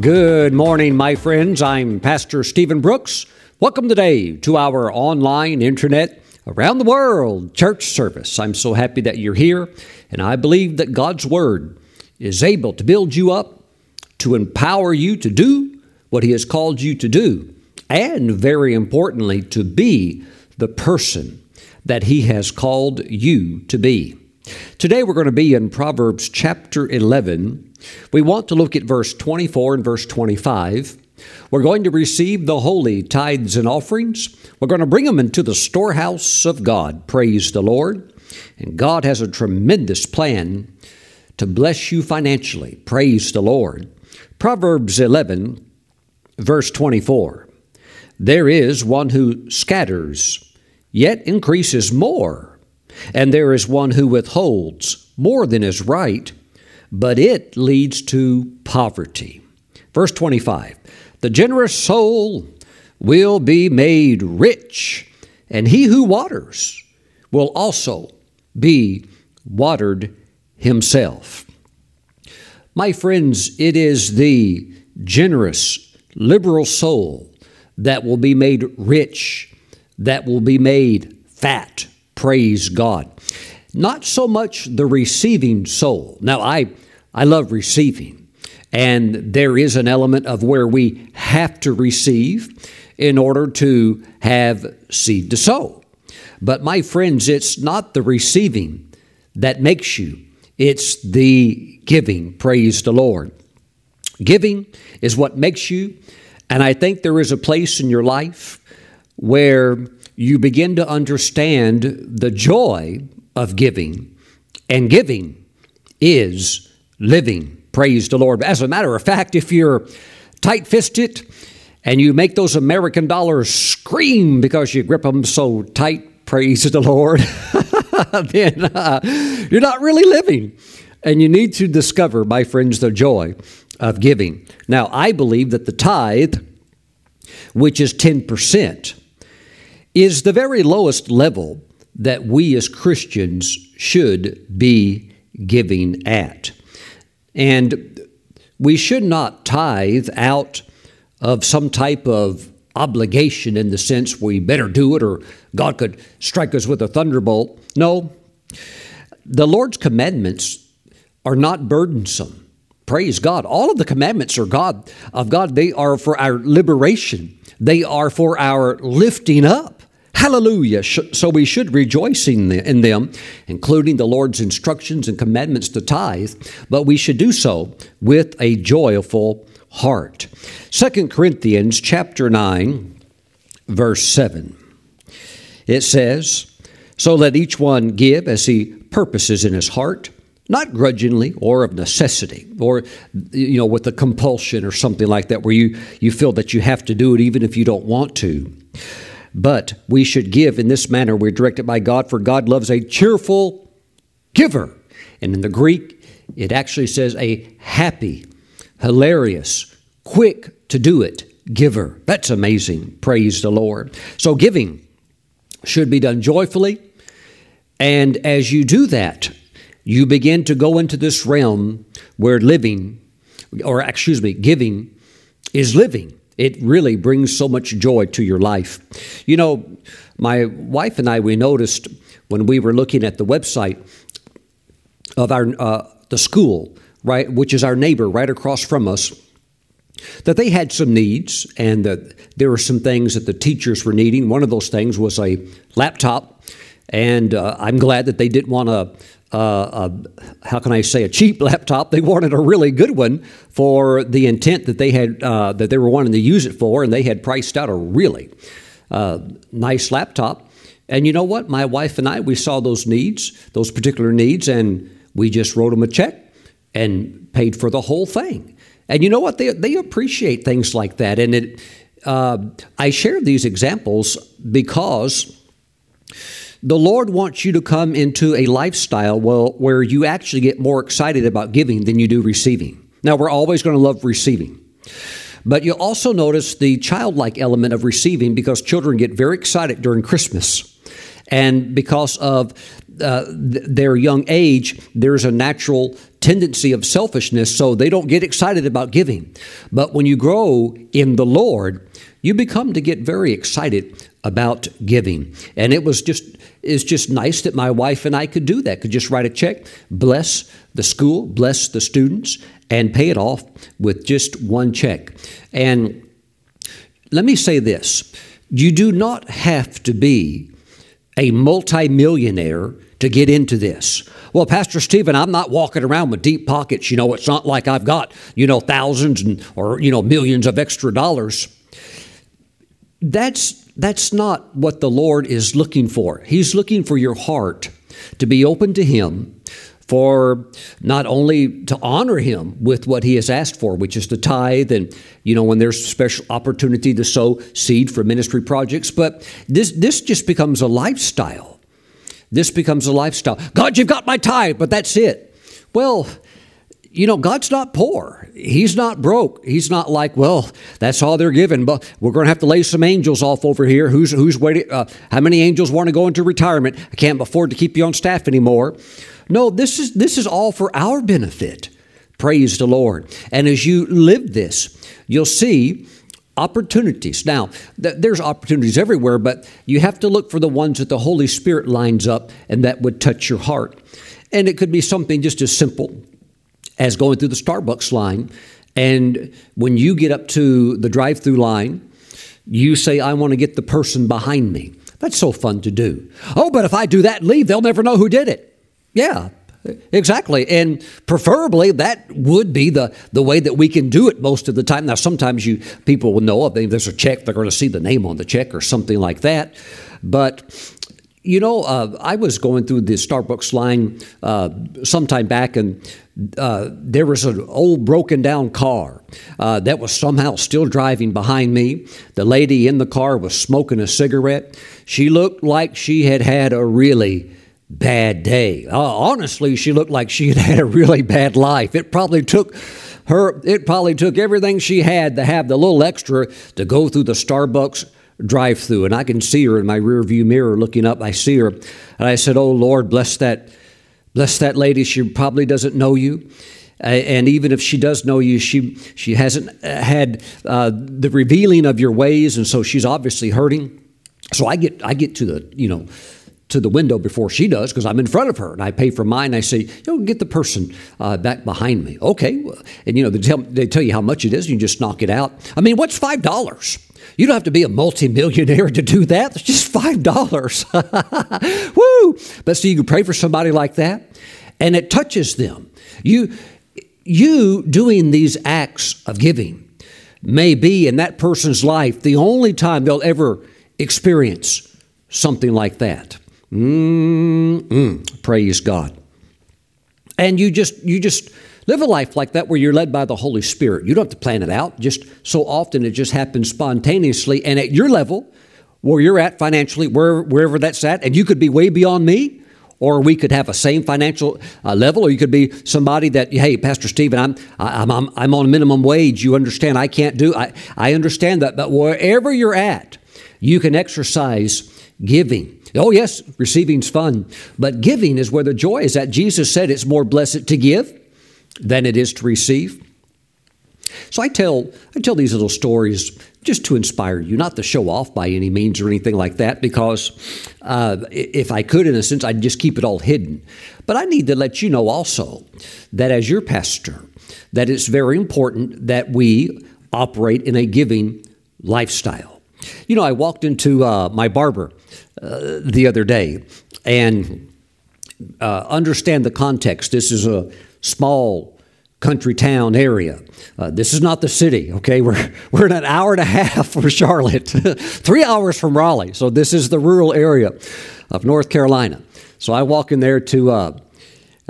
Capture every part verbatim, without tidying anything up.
Good morning, my friends. I'm Pastor Stephen Brooks. Welcome today to our online, internet, around the world church service. I'm so happy that you're here, and I believe that God's Word is able to build you up, to empower you to do what He has called you to do, and very importantly, to be the person that He has called you to be. Today we're going to be in Proverbs chapter eleven. We want to look at verse twenty-four and verse twenty-five. We're going to receive the holy tithes and offerings. We're going to bring them into the storehouse of God. Praise the Lord. And God has a tremendous plan to bless you financially. Praise the Lord. Proverbs eleven, verse twenty-four. There is one who scatters, yet increases more. And there is one who withholds more than is right, but it leads to poverty. Verse twenty-five, the generous soul will be made rich, and he who waters will also be watered himself. My friends, it is the generous, liberal soul that will be made rich, that will be made fat. Praise God. Not so much the receiving soul. Now, I I love receiving, and there is an element of where we have to receive in order to have seed to sow. But my friends, it's not the receiving that makes you. It's the giving. Praise the Lord. Giving is what makes you, and I think there is a place in your life where you begin to understand the joy of giving, and giving is living. Praise the Lord. As a matter of fact, if you're tight-fisted and you make those American dollars scream because you grip them so tight, praise the Lord, then uh, you're not really living. And you need to discover, my friends, the joy of giving. Now, I believe that the tithe, which is ten percent, is the very lowest level that we as Christians should be giving at. And we should not tithe out of some type of obligation in the sense we better do it or God could strike us with a thunderbolt. No, the Lord's commandments are not burdensome. Praise God. All of the commandments are God of God. They are for our liberation. They are for our lifting up. Hallelujah. So we should rejoice in them, including the Lord's instructions and commandments to tithe, but we should do so with a joyful heart. Second Corinthians chapter nine, verse seven. It says, so let each one give as he purposes in his heart, not grudgingly or of necessity, or, you know, with a compulsion or something like that, where you, you feel that you have to do it even if you don't want to. But we should give in this manner. We're directed by God, for God loves a cheerful giver. And in the Greek, it actually says a happy, hilarious, quick to do it giver. That's amazing. Praise the Lord. So giving should be done joyfully. And as you do that, you begin to go into this realm where living, or excuse me, giving is living. It really brings so much joy to your life. You know, my wife and I, we noticed when we were looking at the website of our uh, the school, right, which is our neighbor right across from us, that they had some needs and that there were some things that the teachers were needing. One of those things was a laptop, and uh, I'm glad that they didn't want to, Uh, a, how can I say, a cheap laptop. They wanted a really good one for the intent that they had, uh, that they were wanting to use it for, and they had priced out a really uh, nice laptop. And you know what? My wife and I, we saw those needs, those particular needs, and we just wrote them a check and paid for the whole thing. And you know what? They they appreciate things like that. And it, uh, I share these examples because the Lord wants you to come into a lifestyle well, where you actually get more excited about giving than you do receiving. Now, we're always going to love receiving, but you'll also notice the childlike element of receiving because children get very excited during Christmas and because of uh, th- their young age, there's a natural tendency of selfishness, so they don't get excited about giving. But when you grow in the Lord, you become to get very excited about giving. And it was just, it's just nice that my wife and I could do that, could just write a check, bless the school, bless the students, and pay it off with just one check. And let me say this, you do not have to be a multimillionaire to get into this. Well, Pastor Stephen, I'm not walking around with deep pockets. You know, it's not like I've got, you know, thousands and, or, you know, millions of extra dollars. That's that's not what the Lord is looking for. He's looking for your heart to be open to Him, for not only to honor Him with what He has asked for, which is the tithe, and you know, when there's special opportunity to sow seed for ministry projects, but this this just becomes a lifestyle. This becomes a lifestyle. God, you've got my tithe, but that's it. Well, you know, God's not poor. He's not broke. He's not like, well, that's all they're given, but we're going to have to lay some angels off over here. Who's who's waiting? Uh, how many angels want to go into retirement? I can't afford to keep you on staff anymore. No, this is this is all for our benefit. Praise the Lord. And as you live this, you'll see opportunities. Now, th- there's opportunities everywhere, but you have to look for the ones that the Holy Spirit lines up and that would touch your heart. And it could be something just as simple as going through the Starbucks line, and when you get up to the drive-through line, you say, I want to get the person behind me. That's so fun to do. Oh, but if I do that and leave, they'll never know who did it. Yeah, exactly. And preferably, that would be the, the way that we can do it most of the time. Now, sometimes you people will know if there's a check, they're going to see the name on the check or something like that. But you know, uh, I was going through the Starbucks line uh, sometime back, and uh, there was an old broken down car uh, that was somehow still driving behind me. The lady in the car was smoking a cigarette. She looked like she had had a really bad day. Uh, honestly, she looked like she had had a really bad life. It probably took her, it probably took everything she had to have the little extra to go through the Starbucks drive through, and I can see her in my rear view mirror looking up. I see her, and I said, oh, Lord, bless that, bless that lady. She probably doesn't know you. And even if she does know you, she, she hasn't had uh, the revealing of your ways. And so she's obviously hurting. So I get, I get to the, you know, to the window before she does, because I'm in front of her and I pay for mine. I say, you know, get the person uh, back behind me. Okay. And you know, they tell, they tell you how much it is. You just knock it out. I mean, what's five dollars? You don't have to be a multimillionaire to do that. It's just five dollars. Woo! But see, you can pray for somebody like that, and it touches them. You, you doing these acts of giving may be in that person's life the only time they'll ever experience something like that. Mm-mm. Praise God. And you just, you just live a life like that where you're led by the Holy Spirit. You don't have to plan it out. Just so often it just happens spontaneously. And at your level, where you're at financially, wherever, wherever that's at, and you could be way beyond me, or we could have a same financial uh, level, or you could be somebody that, hey, Pastor Stephen, I'm I'm I'm, I'm on minimum wage. You understand I can't do, I, I understand that. But wherever you're at, you can exercise giving. Oh, yes, receiving's fun, but giving is where the joy is at. Jesus said it's more blessed to give than it is to receive. So I tell I tell these little stories just to inspire you, not to show off by any means or anything like that, because uh, if I could, in a sense, I'd just keep it all hidden. But I need to let you know also that as your pastor, that it's very important that we operate in a giving lifestyle. You know, I walked into uh, my barber uh, the other day, and uh, understand the context. This is a small country town area. Uh, this is not the city, okay? We're we're in an hour and a half from Charlotte, three hours from Raleigh. So this is the rural area of North Carolina. So I walk in there to uh,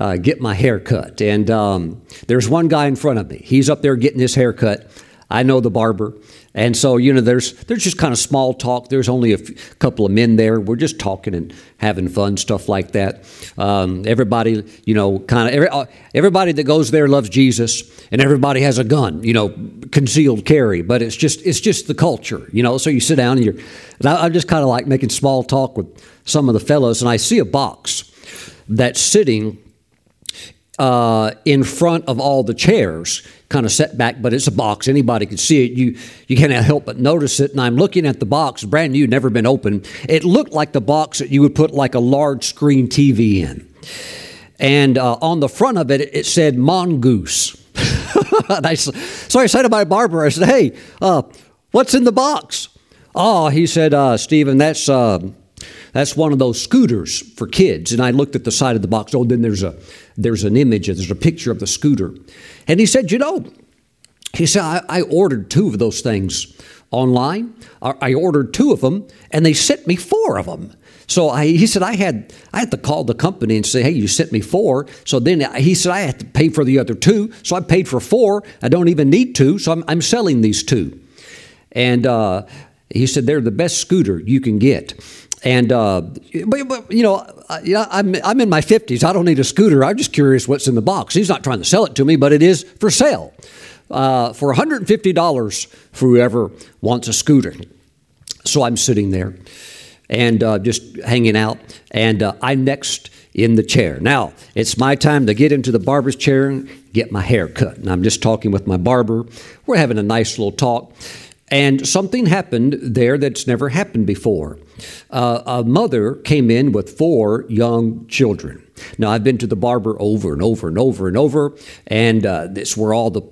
uh, get my hair cut. And um, there's one guy in front of me. He's up there getting his hair cut. I know the barber. And so, you know, there's there's just kind of small talk. There's only a f- couple of men there. We're just talking and having fun, stuff like that. Um, everybody, you know, kind of every, uh, everybody that goes there loves Jesus, and everybody has a gun, you know, concealed carry. But it's just it's just the culture, you know. So you sit down and you're. And I, I'm just kind of like making small talk with some of the fellows, and I see a box that's sitting uh, in front of all the chairs. Kind of set back, but it's a box. Anybody can see it. You you can't help but notice it. And I'm looking at the box, brand new, never been opened. It looked like the box that you would put like a large screen T V in. And uh, on the front of it, it said Mongoose. I, so I said to my barber, I said, hey, uh, what's in the box? Oh, he said, uh, Stephen, that's uh, that's one of those scooters for kids. And I looked at the side of the box. Oh, then there's a there's an image. There's a picture of the scooter. And he said, you know, he said, I, I ordered two of those things online. I, I ordered two of them, and they sent me four of them. So I, he said, I had I had to call the company and say, hey, you sent me four. So then he said, I had to pay for the other two. So I paid for four. I don't even need two. So I'm, I'm selling these two. And uh, he said, they're the best scooter you can get. And, uh, but, but, you know, I, I'm I'm in my fifties. I don't need a scooter. I'm just curious what's in the box. He's not trying to sell it to me, but it is for sale uh, for one hundred fifty dollars for whoever wants a scooter. So I'm sitting there and uh, just hanging out, and uh, I'm next in the chair. Now, it's my time to get into the barber's chair and get my hair cut. And I'm just talking with my barber. We're having a nice little talk. And something happened there that's never happened before. Uh, a mother came in with four young children. Now, I've been to the barber over and over and over and over, and uh, it's where all the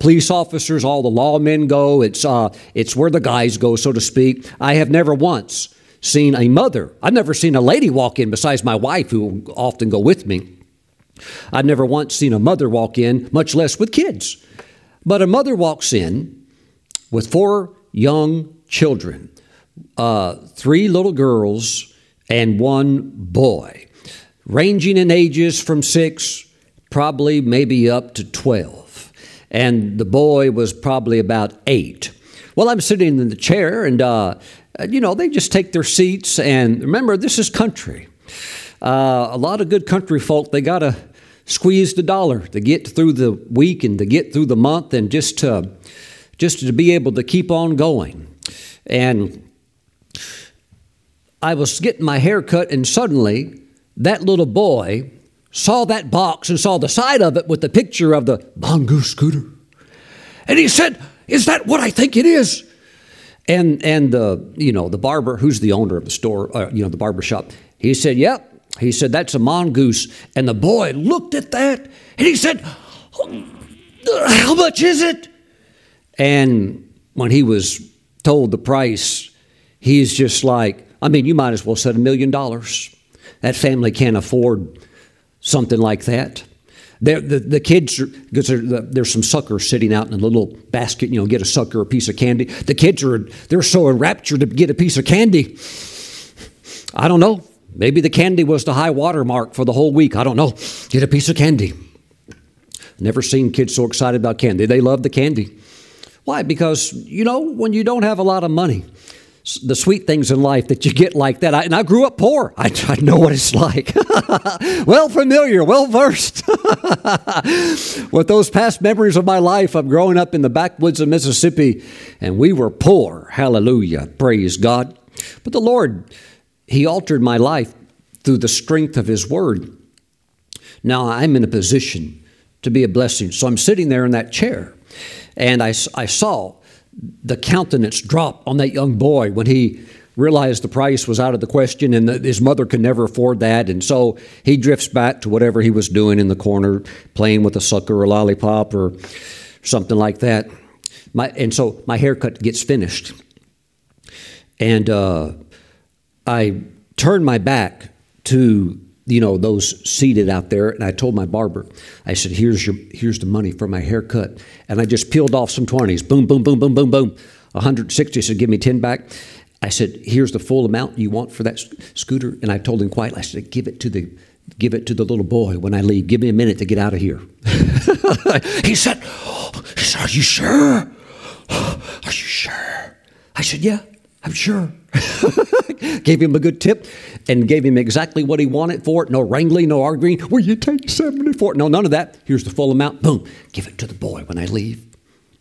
police officers, all the lawmen go. It's uh, it's where the guys go, so to speak. I have never once seen a mother. I've never seen a lady walk in besides my wife, who will often go with me. I've never once seen a mother walk in, much less with kids. But a mother walks in with four young children, uh, three little girls and one boy, ranging in ages from six, probably maybe up to twelve. And the boy was probably about eight. Well, I'm sitting in the chair, and, uh, you know, they just take their seats. And remember, this is country. Uh, a lot of good country folk, they got to squeeze the dollar to get through the week and to get through the month and just to... just to be able to keep on going. And I was getting my hair cut, and suddenly that little boy saw that box and saw the side of it with the picture of the Mongoose scooter. And he said, is that what I think it is? And and the you know the barber, who's the owner of the store, uh, you know the barber shop, he said, yep. He said, that's a Mongoose. And the boy looked at that, and he said, how much is it? And when he was told the price, he's just like, I mean, you might as well set a million dollars. That family can't afford something like that. The, the kids, because there's some suckers sitting out in a little basket, you know, get a sucker, a piece of candy. The kids are, they're so enraptured to get a piece of candy. I don't know. Maybe the candy was the high water mark for the whole week. I don't know. Get a piece of candy. Never seen kids so excited about candy. They love the candy. Why? Because, you know, when you don't have a lot of money, the sweet things in life that you get like that. I, and I grew up poor. I, I know what it's like. Well familiar, well versed. With those past memories of my life, I'm growing up in the backwoods of Mississippi, and we were poor. Hallelujah. Praise God. But the Lord, He altered my life through the strength of His word. Now I'm in a position to be a blessing. So I'm sitting there in that chair. And I, I saw the countenance drop on that young boy when he realized the price was out of the question, and the, his mother could never afford that. And so he drifts back to whatever he was doing in the corner, playing with a sucker or a lollipop or something like that. My, and so my haircut gets finished. And uh, I turn my back to, you know, those seated out there. And I told my barber, I said, here's your, here's the money for my haircut. And I just peeled off some twenties. Boom, boom, boom, boom, boom, boom. one hundred sixty. He said, give me ten back. I said, here's the full amount you want for that scooter. And I told him quietly, I said, give it to the, give it to the little boy when I leave. Give me a minute to get out of here. He said, oh, he said, are you sure? oh, are you sure? I said, yeah, I'm sure. Gave him a good tip and gave him exactly what he wanted for it. No wrangling, no arguing. Will you take seventy for it? No, none of that. Here's the full amount. Boom. Give it to the boy when I leave.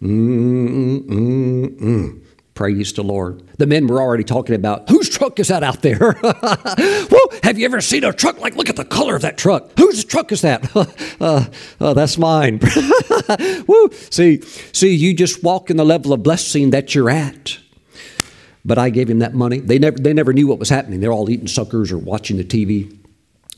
Mm, mm, mm. Praise the Lord. The men were already talking about, whose truck is that out there? Well, have you ever seen a truck? Like, look at the color of that truck. Whose truck is that? uh, uh, that's mine. Woo. See, see, you just walk in the level of blessing that you're at. But I gave him that money. They never, they never knew what was happening. They're all eating suckers or watching the T V.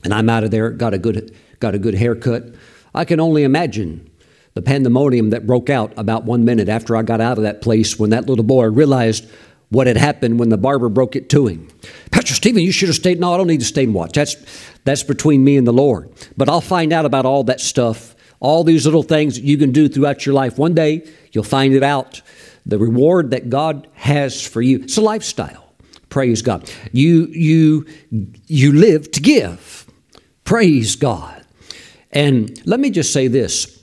And I'm out of there, got a good, got a good haircut. I can only imagine the pandemonium that broke out about one minute after I got out of that place when that little boy realized what had happened when the barber broke it to him. Pastor Stephen, you should have stayed. No, I don't need to stay and watch. That's that's between me and the Lord. But I'll find out about all that stuff, all these little things that you can do throughout your life. One day, you'll find it out, the reward that God has for you. It's a lifestyle. Praise God. You, you, you live to give. Praise God. And let me just say this.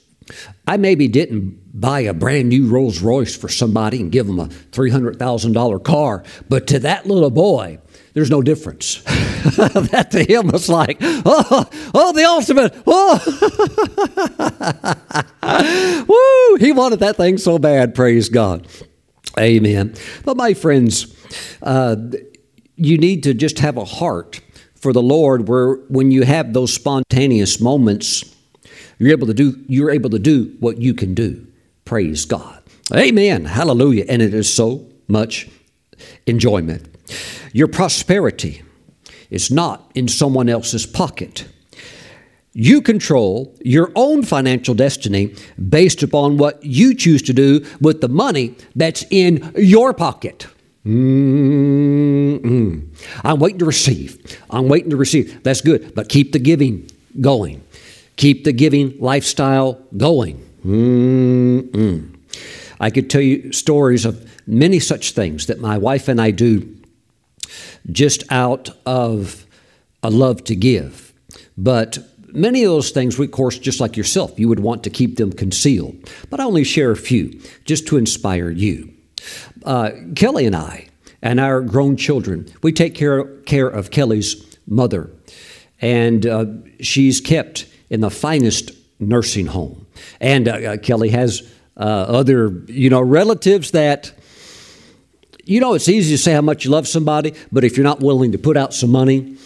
I maybe didn't buy a brand new Rolls Royce for somebody and give them a three hundred thousand dollars car, but to that little boy, there's no difference. That to him was like, oh, oh, the ultimate. Oh. Woo! He wanted that thing so bad. Praise God. Amen. But my friends, uh, you need to just have a heart for the Lord where when you have those spontaneous moments, You're able to do, you're able to do what you can do. Praise God. Amen. Hallelujah. And it is so much enjoyment. Your prosperity is not in someone else's pocket. You control your own financial destiny based upon what you choose to do with the money that's in your pocket. Mm-mm. I'm waiting to receive. I'm waiting to receive. That's good. But keep the giving going. Keep the giving lifestyle going. Mm-mm. I could tell you stories of many such things that my wife and I do just out of a love to give. But many of those things, of course, just like yourself, you would want to keep them concealed. But I only share a few just to inspire you. Uh, Kelly and I and our grown children, we take care, care of Kelly's mother. And uh, she's kept in the finest nursing home. And uh, Kelly has uh, other, you know, relatives that, you know, it's easy to say how much you love somebody, but if you're not willing to put out some money,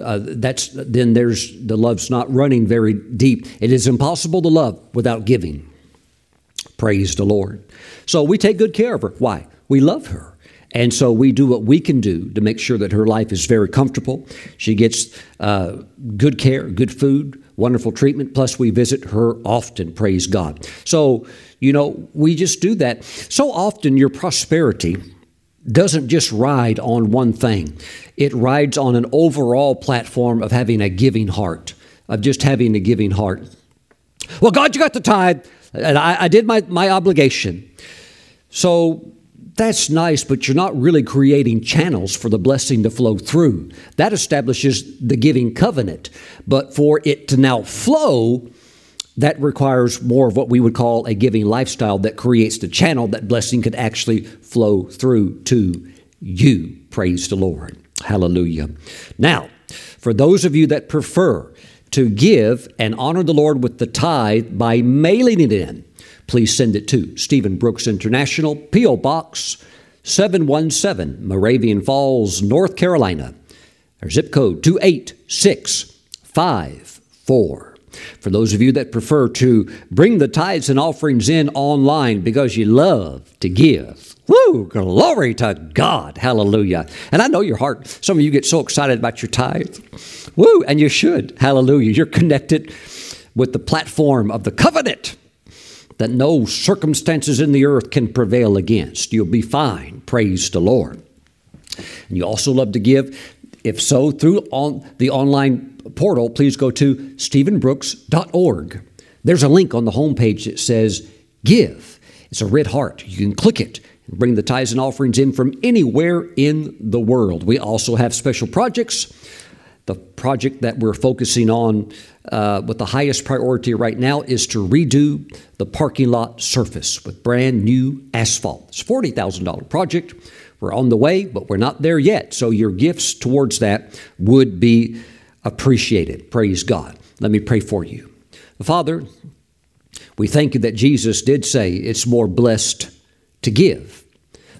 uh, that's, then there's, the love's not running very deep. It is impossible to love without giving. Praise the Lord. So we take good care of her. Why? We love her. And so we do what we can do to make sure that her life is very comfortable. She gets uh, good care, good food, wonderful treatment. Plus, we visit her often, praise God. So, you know, we just do that. So often your prosperity doesn't just ride on one thing. It rides on an overall platform of having a giving heart, of just having a giving heart. Well, God, you got the tithe, and I, I did my, my obligation. So that's nice, but you're not really creating channels for the blessing to flow through. That establishes the giving covenant. But for it to now flow, that requires more of what we would call a giving lifestyle that creates the channel that blessing could actually flow through to you. Praise the Lord. Hallelujah. Now, for those of you that prefer to give and honor the Lord with the tithe by mailing it in, please send it to Stephen Brooks International, P O. Box seven one seven, Moravian Falls, North Carolina, or zip code two eight six five four. For those of you that prefer to bring the tithes and offerings in online because you love to give, woo, glory to God, hallelujah. And I know your heart, some of you get so excited about your tithe, woo, and you should, hallelujah. You're connected with the platform of the covenant that no circumstances in the earth can prevail against. You'll be fine. Praise the Lord. And you also love to give. If so, through on the online portal, please go to stephen brooks dot org. There's a link on the homepage that says give. It's a red heart. You can click it and bring the tithes and offerings in from anywhere in the world. We also have special projects The project that we're focusing on uh, with the highest priority right now is to redo the parking lot surface with brand new asphalt. It's a forty thousand dollars project. We're on the way, but we're not there yet. So your gifts towards that would be appreciated. Praise God. Let me pray for you. Father, we thank you that Jesus did say it's more blessed to give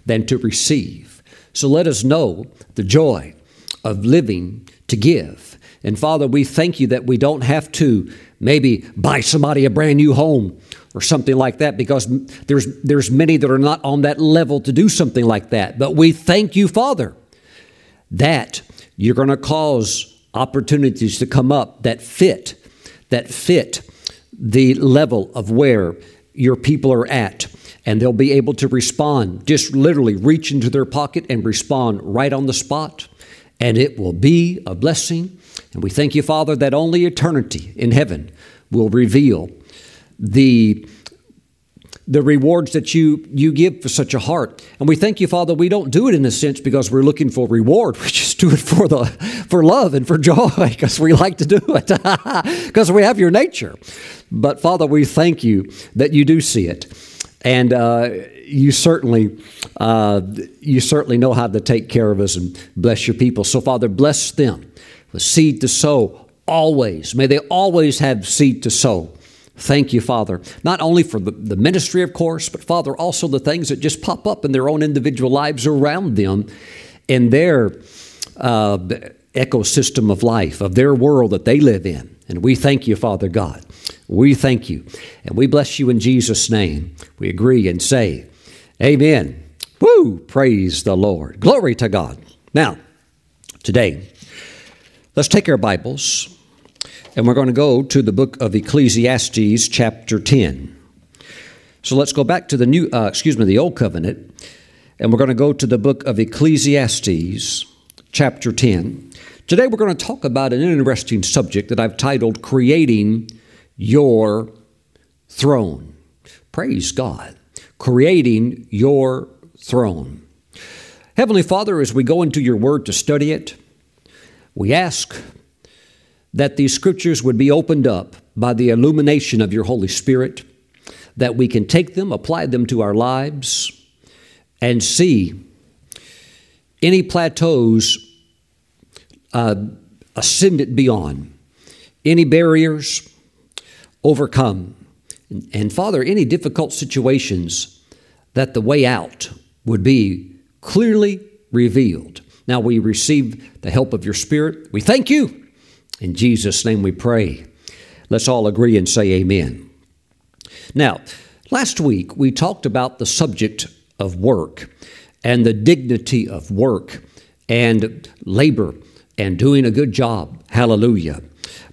than to receive. So let us know the joy of living to give. And Father, we thank you that we don't have to maybe buy somebody a brand new home or something like that, because there's there's many that are not on that level to do something like that. But we thank you, Father, that you're going to cause opportunities to come up that fit, that fit the level of where your people are at. And they'll be able to respond, just literally reach into their pocket and respond right on the spot. And it will be a blessing. And we thank you, Father, that only eternity in heaven will reveal the, the rewards that you, you give for such a heart. And we thank you, Father, we don't do it in a sense because we're looking for reward. We just do it for the for love and for joy because we like to do it because we have your nature. But, Father, we thank you that you do see it. And uh, you certainly uh, you certainly know how to take care of us and bless your people. So, Father, bless them with seed to sow always. May they always have seed to sow. Thank you, Father, not only for the, the ministry, of course, but, Father, also the things that just pop up in their own individual lives around them in their uh, ecosystem of life, of their world that they live in. And we thank you, Father God. We thank you. And we bless you in Jesus' name. We agree and say, amen. Woo! Praise the Lord. Glory to God. Now, today, let's take our Bibles, and we're going to go to the book of Ecclesiastes, chapter ten. So let's go back to the new, uh, excuse me, the Old Covenant, and we're going to go to the book of Ecclesiastes, chapter ten. Today we're going to talk about an interesting subject that I've titled Creating Your Throne. Praise God. Creating Your Throne. Heavenly Father, as we go into your word to study it, we ask that these scriptures would be opened up by the illumination of your Holy Spirit, that we can take them, apply them to our lives, and see any plateaus Uh, ascend it beyond, any barriers overcome, and, and Father, any difficult situations that the way out would be clearly revealed. Now we receive the help of your Spirit. We thank you. In Jesus' name we pray. Let's all agree and say amen. Now, last week we talked about the subject of work and the dignity of work and labor and doing a good job. Hallelujah.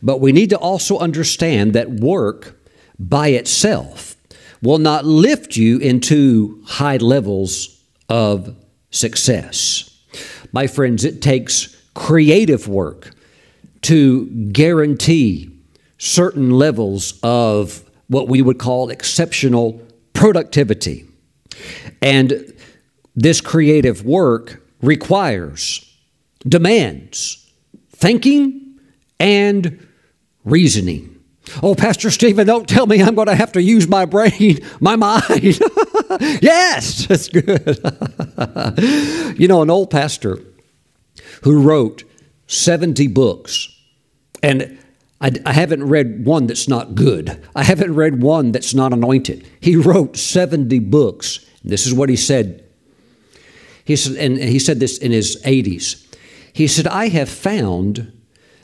But we need to also understand that work by itself will not lift you into high levels of success. My friends, it takes creative work to guarantee certain levels of what we would call exceptional productivity. And this creative work requires demands, thinking, and reasoning. Oh, Pastor Stephen, don't tell me I'm going to have to use my brain, my mind. Yes, that's good. You know, an old pastor who wrote seventy books, and I, I haven't read one that's not good. I haven't read one that's not anointed. He wrote seventy books. This is what he said. He said, and he said this in his eighties. He said, I have found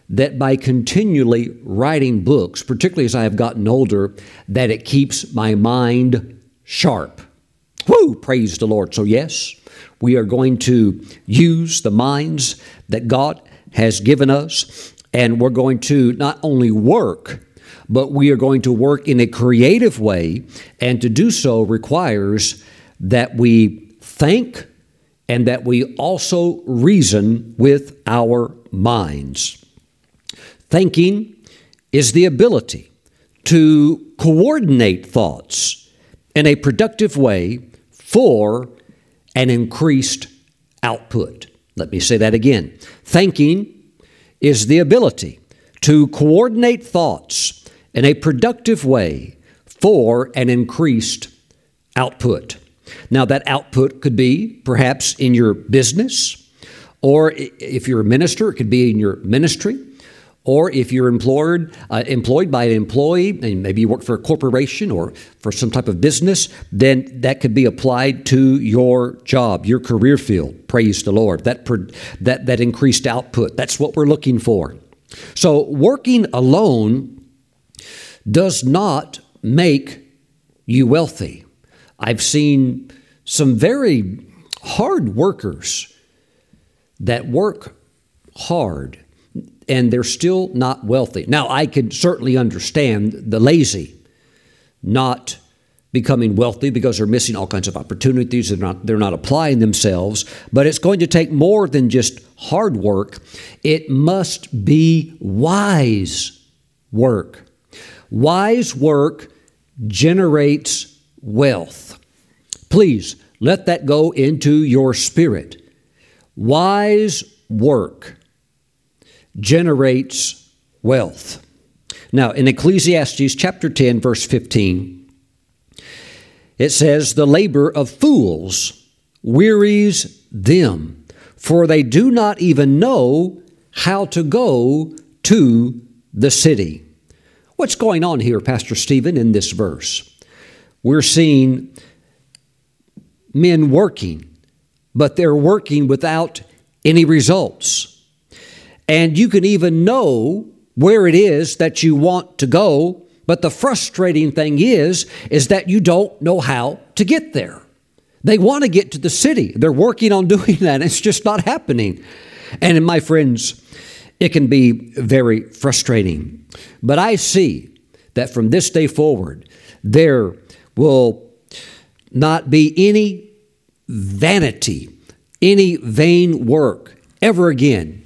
that by continually writing books, particularly as I have gotten older, that it keeps my mind sharp. Woo! Praise the Lord. So yes, we are going to use the minds that God has given us, and we're going to not only work, but we are going to work in a creative way, and to do so requires that we think and that we also reason with our minds. Thinking is the ability to coordinate thoughts in a productive way for an increased output. Let me say that again. Thinking is the ability to coordinate thoughts in a productive way for an increased output. Now, that output could be perhaps in your business, or if you're a minister, it could be in your ministry, or if you're employed, uh, employed by an employee, and maybe you work for a corporation or for some type of business, then that could be applied to your job, your career field. Praise the Lord. That, per, that, that increased output, that's what we're looking for. So working alone does not make you wealthy. I've seen some very hard workers that work hard, and they're still not wealthy. Now, I can certainly understand the lazy not becoming wealthy because they're missing all kinds of opportunities. They're not, they're not applying themselves. But it's going to take more than just hard work. It must be wise work. Wise work generates wealth. Please let that go into your spirit. Wise work generates wealth. Now, in Ecclesiastes chapter ten, verse fifteen, it says, "The labor of fools wearies them, for they do not even know how to go to the city." What's going on here, Pastor Stephen, in this verse? We're seeing men working, but they're working without any results. And you can even know where it is that you want to go, but the frustrating thing is, is that you don't know how to get there. They want to get to the city. They're working on doing that. It's just not happening. And my friends, it can be very frustrating. But I see that from this day forward, there will not be any vanity, any vain work ever again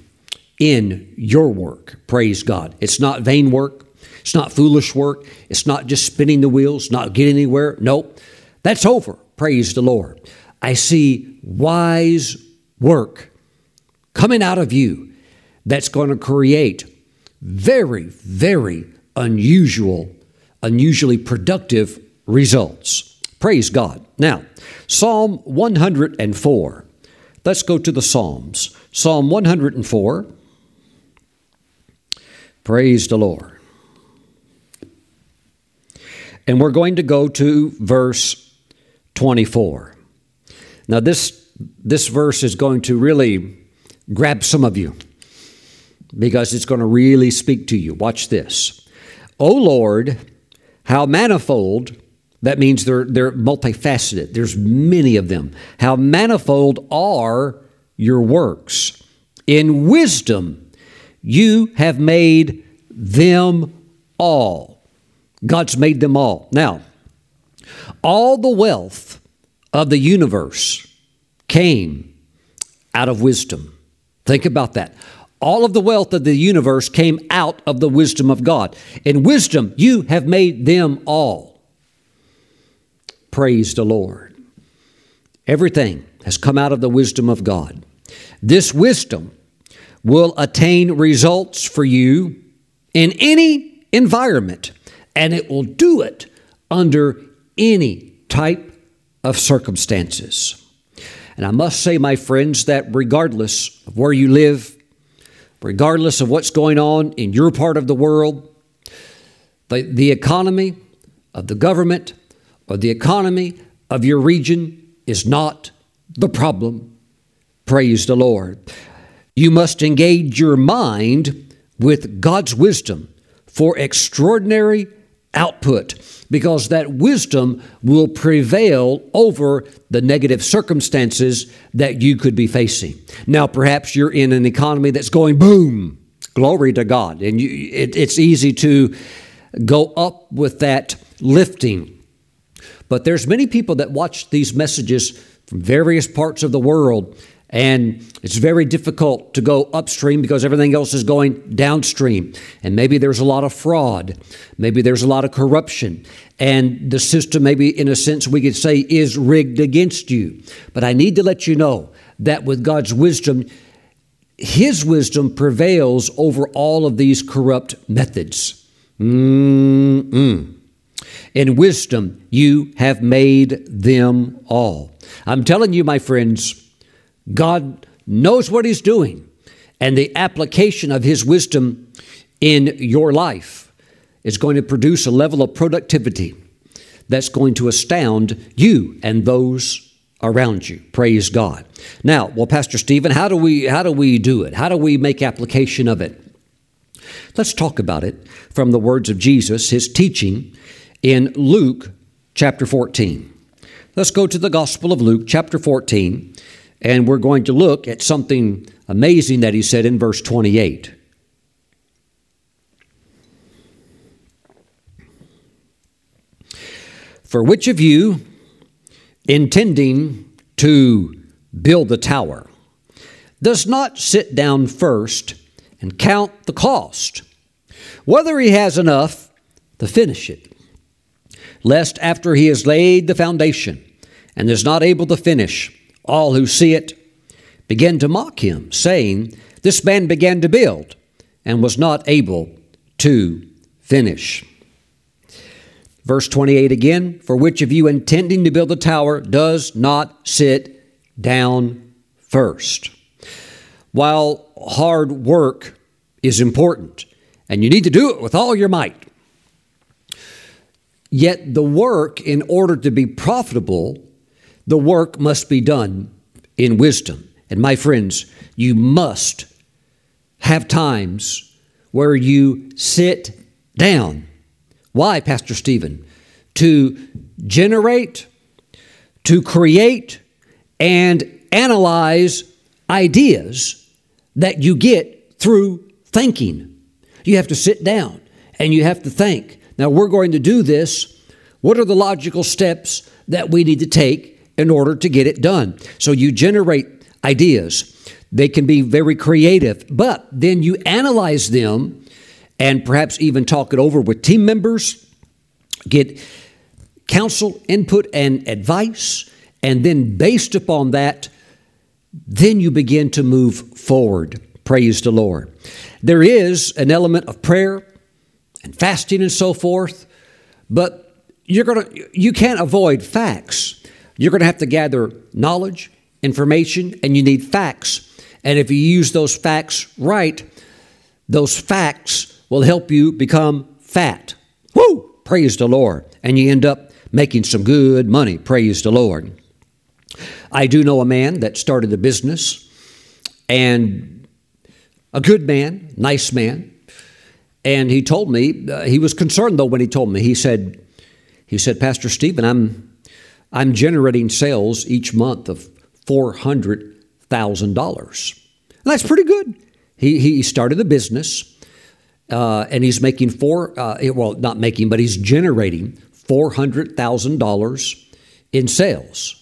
in your work. Praise God. It's not vain work. It's not foolish work. It's not just spinning the wheels, not getting anywhere. Nope. That's over. Praise the Lord. I see wise work coming out of you that's going to create very, very unusual, unusually productive results. Praise God. Now, Psalm one hundred four. Let's go to the Psalms. Psalm one hundred four. Praise the Lord. And we're going to go to verse twenty-four. Now, this, this verse is going to really grab some of you because it's going to really speak to you. Watch this. O Lord, how manifold, that means they're, they're multifaceted. There's many of them. How manifold are your works. In wisdom, you have made them all. God's made them all. Now, all the wealth of the universe came out of wisdom. Think about that. All of the wealth of the universe came out of the wisdom of God. In wisdom, you have made them all. Praise the Lord. Everything has come out of the wisdom of God. This wisdom will attain results for you in any environment, and it will do it under any type of circumstances. And I must say, my friends, that regardless of where you live, regardless of what's going on in your part of the world, the, the economy of the government or the economy of your region is not the problem. Praise the Lord. You must engage your mind with God's wisdom for extraordinary output, because that wisdom will prevail over the negative circumstances that you could be facing. Now, perhaps you're in an economy that's going boom, glory to God. And you, it, it's easy to go up with that lifting. But there's many people that watch these messages from various parts of the world, and it's very difficult to go upstream because everything else is going downstream. And maybe there's a lot of fraud. Maybe there's a lot of corruption. And the system, maybe in a sense we could say, is rigged against you. But I need to let you know that with God's wisdom, his wisdom prevails over all of these corrupt methods. Mm-mm. In wisdom, you have made them all. I'm telling you, my friends, God knows what he's doing, and the application of his wisdom in your life is going to produce a level of productivity that's going to astound you and those around you. Praise God. Now, well, Pastor Stephen, how do we how do we do it? How do we make application of it? Let's talk about it from the words of Jesus, his teaching in Luke chapter fourteen. Let's go to the Gospel of Luke chapter fourteen, and we're going to look at something amazing that he said in verse twenty-eight. For which of you, intending to build the tower, does not sit down first and count the cost, whether he has enough to finish it, lest after he has laid the foundation and is not able to finish, all who see it begin to mock him, saying, this man began to build and was not able to finish. Verse twenty-eight again, for which of you intending to build a tower does not sit down first? While hard work is important, and you need to do it with all your might, yet the work, in order to be profitable, the work must be done in wisdom. And my friends, you must have times where you sit down. Why, Pastor Stephen? To generate, to create, and analyze ideas that you get through thinking. You have to sit down and you have to think. Now, we're going to do this. What are the logical steps that we need to take in order to get it done? So you generate ideas. They can be very creative, but then you analyze them and perhaps even talk it over with team members, get counsel, input, and advice. And then based upon that, then you begin to move forward. Praise the Lord. There is an element of prayer and fasting and so forth, but you're gonna you can't avoid facts. You're gonna have to gather knowledge, information, and you need facts. And if you use those facts right, those facts will help you become fat. Woo! Praise the Lord. And you end up making some good money. Praise the Lord. I do know a man that started a business, and a good man, nice man. And he told me, uh, he was concerned though when he told me, he said, he said, Pastor Stephen, I'm, I'm generating sales each month of four hundred thousand dollars. And that's pretty good. He, he started a business, uh, and he's making four, uh, well, not making, but he's generating four hundred thousand dollars in sales.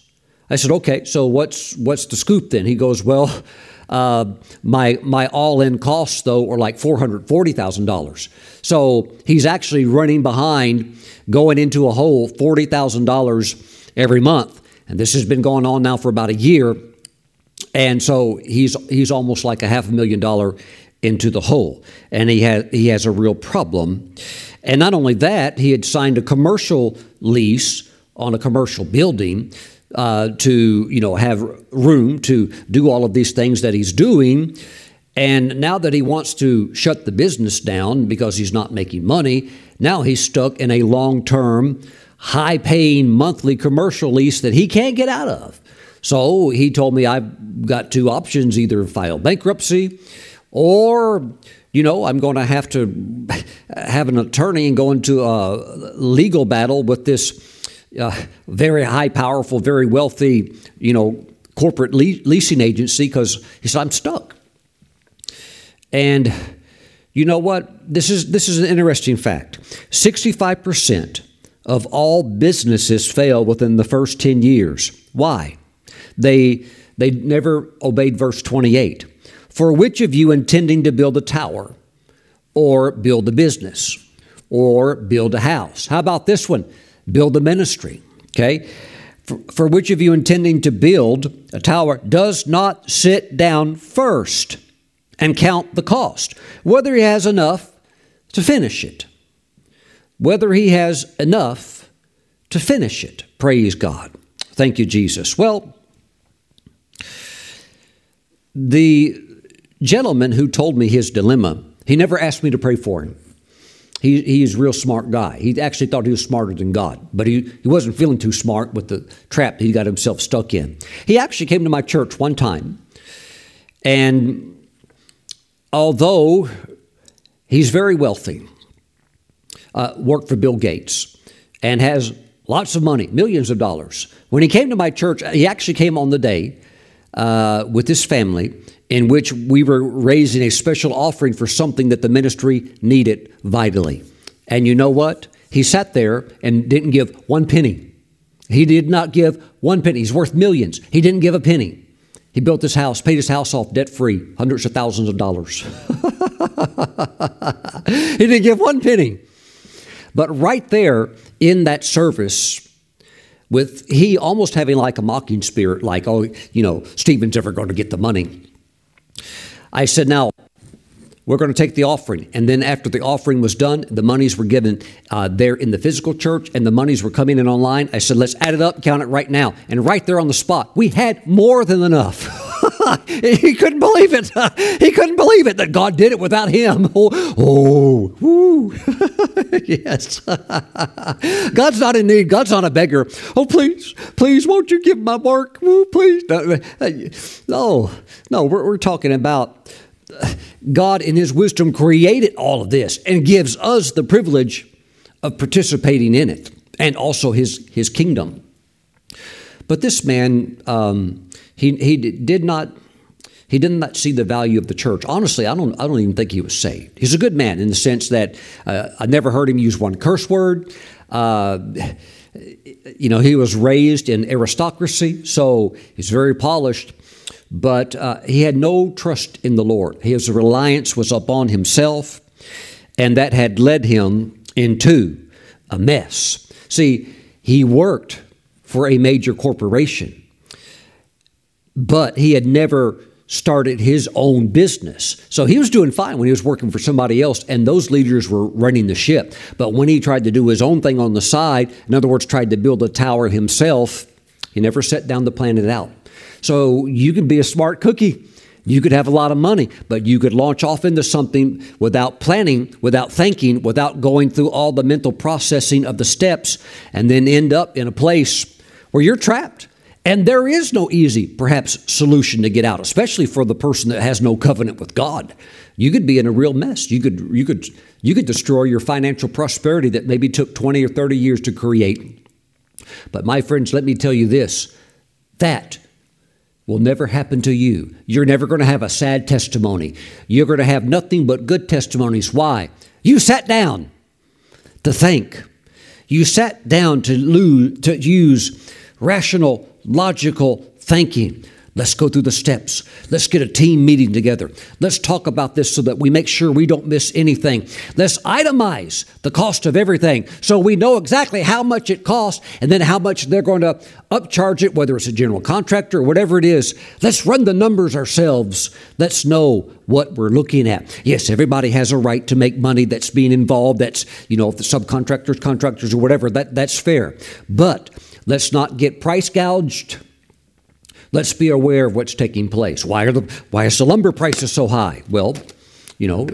I said, okay, so what's, what's the scoop then? He goes, well, Uh, my my all-in costs, though, are like four hundred forty thousand dollars. So he's actually running behind, going into a hole, forty thousand dollars every month. And this has been going on now for about a year. And so he's he's almost like a half a million dollar into the hole. And he has, he has a real problem. And not only that, he had signed a commercial lease on a commercial building Uh, to, you know, have room to do all of these things that he's doing. And now that he wants to shut the business down because he's not making money, now he's stuck in a long-term, high-paying monthly commercial lease that he can't get out of. So he told me, I've got two options, either file bankruptcy or, you know, I'm going to have to have an attorney and go into a legal battle with this Uh, very high, powerful, very wealthy, you know, corporate le- leasing agency, because he said, I'm stuck. And you know what? This is this is an interesting fact. sixty-five percent of all businesses fail within the first ten years. Why? They they never obeyed verse twenty-eight. For which of you intending to build a tower or build a business or build a house? How about this one? Build a ministry, okay? For, for which of you intending to build a tower does not sit down first and count the cost, whether he has enough to finish it, whether he has enough to finish it. Praise God. Thank you, Jesus. Well, the gentleman who told me his dilemma, he never asked me to pray for him. He, he's a real smart guy. He actually thought he was smarter than God, but he, he wasn't feeling too smart with the trap he got himself stuck in. He actually came to my church one time, and although he's very wealthy, uh, worked for Bill Gates, and has lots of money, millions of dollars, when he came to my church, he actually came on the day uh, with his family, in which we were raising a special offering for something that the ministry needed vitally. And you know what? He sat there and didn't give one penny. He did not give one penny. He's worth millions. He didn't give a penny. He built this house, paid his house off debt-free, hundreds of thousands of dollars. He didn't give one penny. But right there in that service, with he almost having like a mocking spirit, like, oh, you know, Stephen's ever going to get the money. I said, now, we're going to take the offering. And then after the offering was done, the monies were given uh, there in the physical church, and the monies were coming in online. I said, let's add it up, count it right now. And right there on the spot, we had more than enough. He couldn't believe it. He couldn't believe it that God did it without him. Oh, oh woo. Yes. God's not in need. God's not a beggar. Oh, please, please, won't you give my work? Woo, please. No, no, we're, we're talking about God in his wisdom created all of this and gives us the privilege of participating in it and also his, his kingdom. But this man, um, he he did not he did not see the value of the church. Honestly, I don't I don't even think he was saved. He's a good man in the sense that uh, I never heard him use one curse word. Uh, you know, he was raised in aristocracy, so he's very polished. But uh, he had no trust in the Lord. His reliance was upon himself, and that had led him into a mess. See, he worked for a major corporation, but he had never started his own business. So he was doing fine when he was working for somebody else, and those leaders were running the ship. But when he tried to do his own thing on the side, in other words, tried to build a tower himself, he never set down to plan it out. So you can be a smart cookie. You could have a lot of money, but you could launch off into something without planning, without thinking, without going through all the mental processing of the steps, and then end up in a place where you're trapped. And there is no easy, perhaps, solution to get out, especially for the person that has no covenant with God. You could be in a real mess. You could, you could, you could destroy your financial prosperity that maybe took twenty or thirty years to create. But my friends, let me tell you this, that will never happen to you. You're never going to have a sad testimony. You're going to have nothing but good testimonies. Why? You sat down to think. You sat down to, lose, to use rational, logical thinking. Let's go through the steps. Let's get a team meeting together. Let's talk about this so that we make sure we don't miss anything. Let's itemize the cost of everything so we know exactly how much it costs and then how much they're going to upcharge it, whether it's a general contractor or whatever it is. Let's run the numbers ourselves. Let's know what we're looking at. Yes, everybody has a right to make money that's being involved. That's, you know, if the subcontractors, contractors or whatever, that, that's fair. But let's not get price gouged. Let's be aware of what's taking place. Why are the why is the lumber prices so high? Well, you know,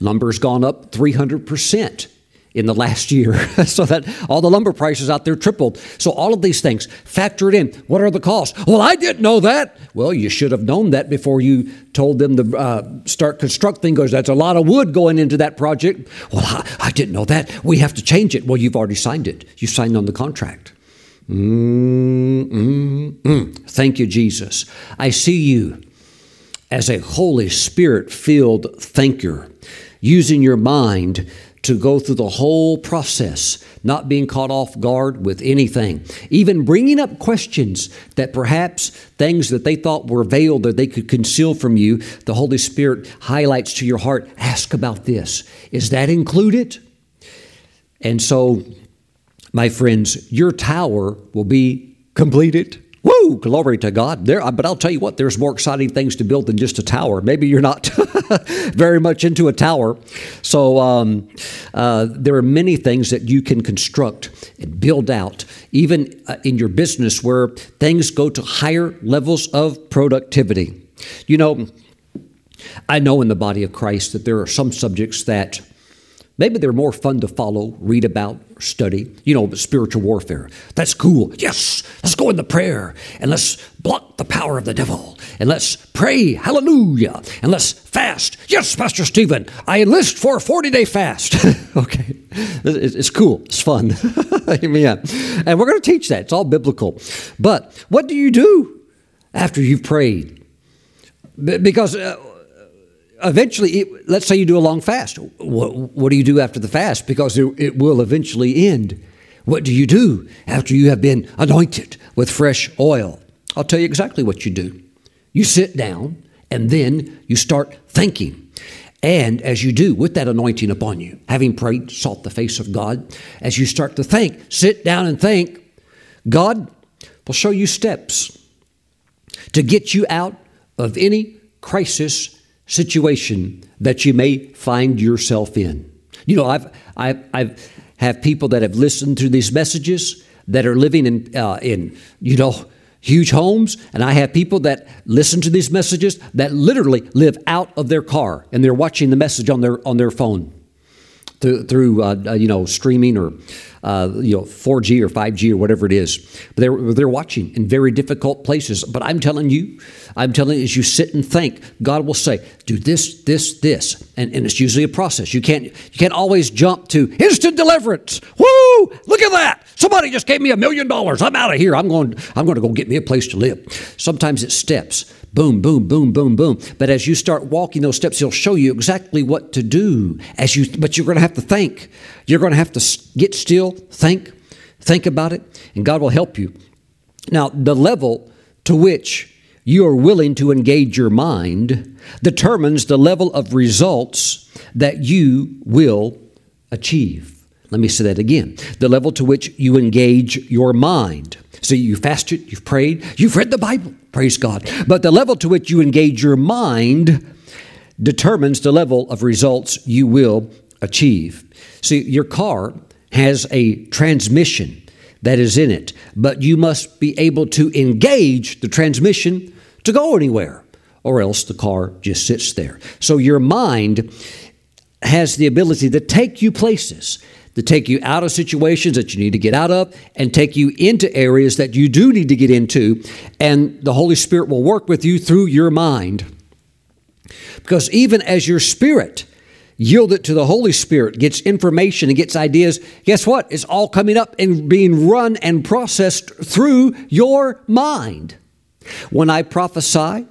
lumber's gone up three hundred percent in the last year, so that all the lumber prices out there tripled. So all of these things factored in. What are the costs? Well, I didn't know that. Well, you should have known that before you told them to uh, start constructing, because that's a lot of wood going into that project. Well, I, I didn't know that. We have to change it. Well, you've already signed it. You signed on the contract. Mm, mm, mm. Thank you, Jesus. I see you as a Holy Spirit-filled thinker, using your mind to go through the whole process, not being caught off guard with anything, even bringing up questions that perhaps things that they thought were veiled that they could conceal from you. The Holy Spirit highlights to your heart, ask about this. Is that included? And so, my friends, your tower will be completed. Woo, glory to God. There, but I'll tell you what, there's more exciting things to build than just a tower. Maybe you're not very much into a tower. So um, uh, there are many things that you can construct and build out, even uh, in your business where things go to higher levels of productivity. You know, I know in the body of Christ that there are some subjects that maybe they're more fun to follow, read about, study, you know, spiritual warfare. That's cool. Yes, let's go into prayer and let's block the power of the devil and let's pray. Hallelujah. And let's fast. Yes, Pastor Stephen, I enlist for a forty-day fast. Okay. It's cool. It's fun. Amen. And we're going to teach that. It's all biblical. But what do you do after you've prayed? Because Uh, Eventually, let's say you do a long fast. What, what do you do after the fast? Because it, it will eventually end. What do you do after you have been anointed with fresh oil? I'll tell you exactly what you do. You sit down and then you start thinking. And as you do, with that anointing upon you, having prayed, sought the face of God, as you start to think, sit down and think, God will show you steps to get you out of any crisis situation that you may find yourself in. You know, I've I've I've have people that have listened to these messages that are living in uh, in you know huge homes, and I have people that listen to these messages that literally live out of their car and they're watching the message on their on their phone through through uh, you know streaming or uh, you know four G or five G or whatever it is. But they're they're watching in very difficult places. But I'm telling you. I'm telling you, as you sit and think, God will say, do this, this, this. And, and it's usually a process. You can't, you can't always jump to instant deliverance. Woo! Look at that. Somebody just gave me a million dollars. I'm out of here. I'm going, I'm going to go get me a place to live. Sometimes it's steps. Boom, boom, boom, boom, boom. But as you start walking those steps, he'll show you exactly what to do as you, but you're going to have to think. You're going to have to get still, think, think about it, and God will help you. Now, the level to which you are willing to engage your mind determines the level of results that you will achieve. Let me say that again. The level to which you engage your mind. So you fasted, you've prayed, you've read the Bible, praise God. But the level to which you engage your mind determines the level of results you will achieve. See, your car has a transmission that is in it, but you must be able to engage the transmission to go anywhere, or else the car just sits there. So your mind has the ability to take you places, to take you out of situations that you need to get out of, and take you into areas that you do need to get into, and the Holy Spirit will work with you through your mind. Because even as your spirit yielded to the Holy Spirit, gets information and gets ideas, guess what? It's all coming up and being run and processed through your mind. When I prophesy,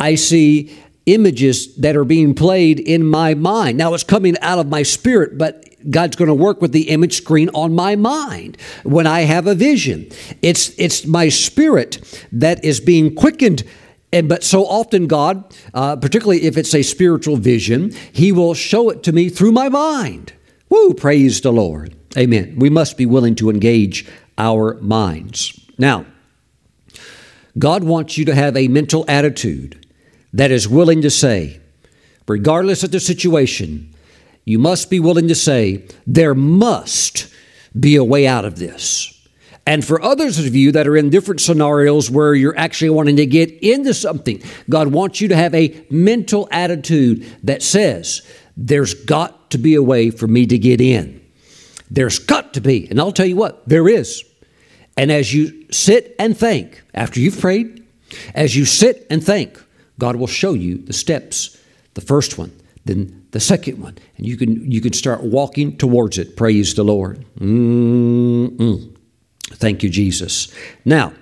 I see images that are being played in my mind. Now, it's coming out of my spirit, but God's going to work with the image screen on my mind. When I have a vision, it's it's my spirit that is being quickened. And but so often God, uh, particularly if it's a spiritual vision, he will show it to me through my mind. Woo, praise the Lord. Amen. We must be willing to engage our minds. Now, God wants you to have a mental attitude that is willing to say, regardless of the situation, you must be willing to say, there must be a way out of this. And for others of you that are in different scenarios where you're actually wanting to get into something, God wants you to have a mental attitude that says, there's got to be a way for me to get in. There's got to be. And I'll tell you what, there is. And as you sit and think, after you've prayed, as you sit and think, God will show you the steps, the first one, then the second one. And you can you can start walking towards it. Praise the Lord. Mm-mm. Thank you, Jesus. Now,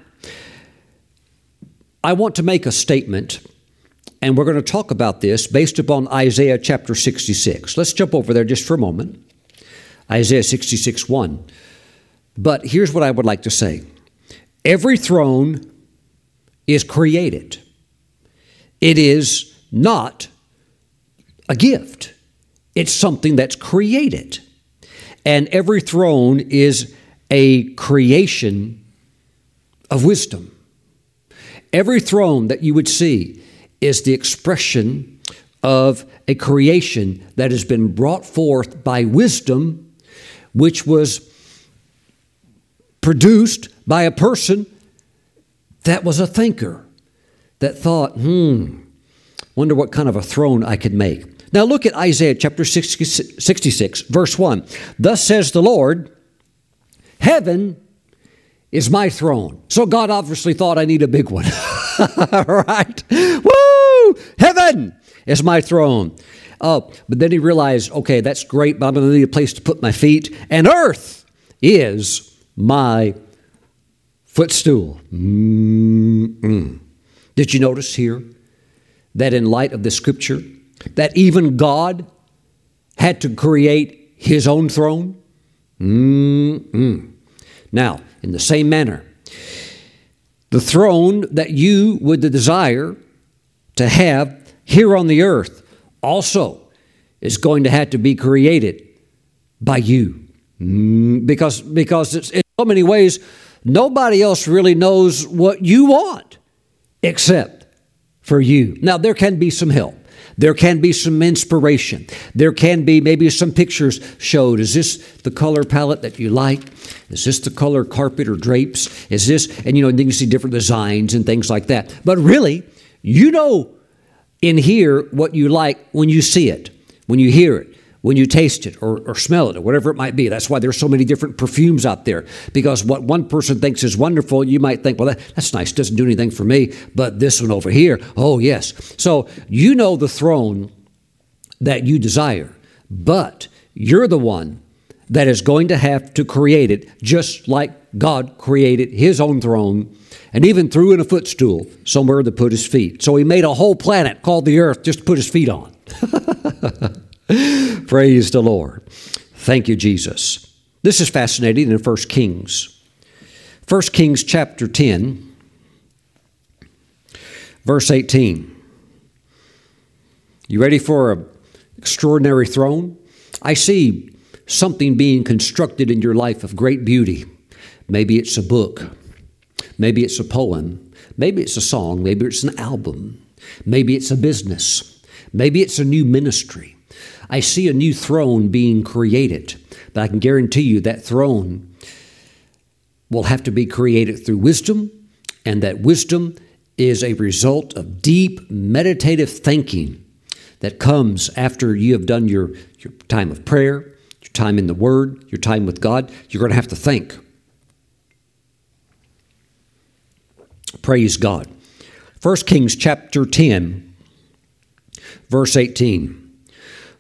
I want to make a statement, and we're going to talk about this based upon Isaiah chapter sixty-six. Let's jump over there just for a moment. Isaiah sixty-six, one. But here's what I would like to say. Every throne is created. It is not a gift. It's something that's created. And every throne is a creation of wisdom. Every throne that you would see is the expression of a creation that has been brought forth by wisdom, which was produced by a person that was a thinker, that thought, hmm, wonder what kind of a throne I could make. Now look at Isaiah chapter sixty-six, verse one. Thus says the Lord, heaven is my throne. So God obviously thought I need a big one. Right? Woo! Heaven is my throne. Uh, but then he realized, okay, that's great, but I'm going to need a place to put my feet. And earth is my footstool. Mm-mm. Did you notice here that in light of the scripture, that even God had to create his own throne? Mm-mm. Now, in the same manner, the throne that you would desire to have here on the earth also is going to have to be created by you. Mm, because because it's, in so many ways, nobody else really knows what you want except for you. Now, there can be some help. There can be some inspiration. There can be maybe some pictures showed. Is this the color palette that you like? Is this the color carpet or drapes? Is this, and you know, and then you see different designs and things like that. But really, you know in here what you like when you see it, when you hear it, when you taste it or, or smell it or whatever it might be. That's why there's so many different perfumes out there, because what one person thinks is wonderful, you might think, well, that, that's nice. Doesn't do anything for me. But this one over here, oh, yes. So you know the throne that you desire, but you're the one that is going to have to create it, just like God created his own throne and even threw in a footstool somewhere to put his feet. So he made a whole planet called the earth just to put his feet on. Praise the Lord. Thank you, Jesus. This is fascinating in First Kings. First Kings chapter ten, verse eighteen. You ready for an extraordinary throne? I see something being constructed in your life of great beauty. Maybe it's a book. Maybe it's a poem. Maybe it's a song. Maybe it's an album. Maybe it's a business. Maybe it's a new ministry. I see a new throne being created, but I can guarantee you that throne will have to be created through wisdom, and that wisdom is a result of deep meditative thinking that comes after you have done your, your time of prayer, your time in the Word, your time with God. You're going to have to think. Praise God. First Kings chapter ten, verse eighteen.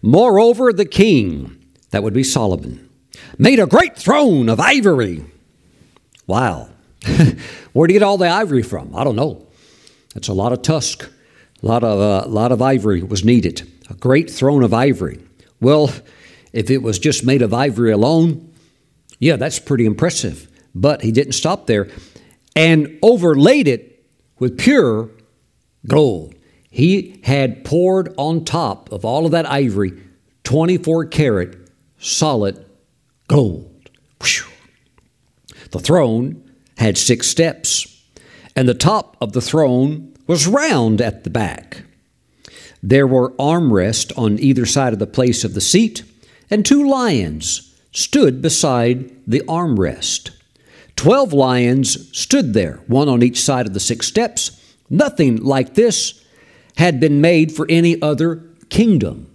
Moreover, the king, that would be Solomon, made a great throne of ivory. Wow. Where'd he get all the ivory from? I don't know. That's a lot of tusk. A lot of, uh, lot of ivory was needed. A great throne of ivory. Well, if it was just made of ivory alone, yeah, that's pretty impressive. But he didn't stop there. And overlaid it with pure gold. He had poured on top of all of that ivory twenty-four karat solid gold. Whew. The throne had six steps, and the top of the throne was round at the back. There were armrests on either side of the place of the seat, and two lions stood beside the armrest. Twelve lions stood there, one on each side of the six steps. Nothing like this had been made for any other kingdom.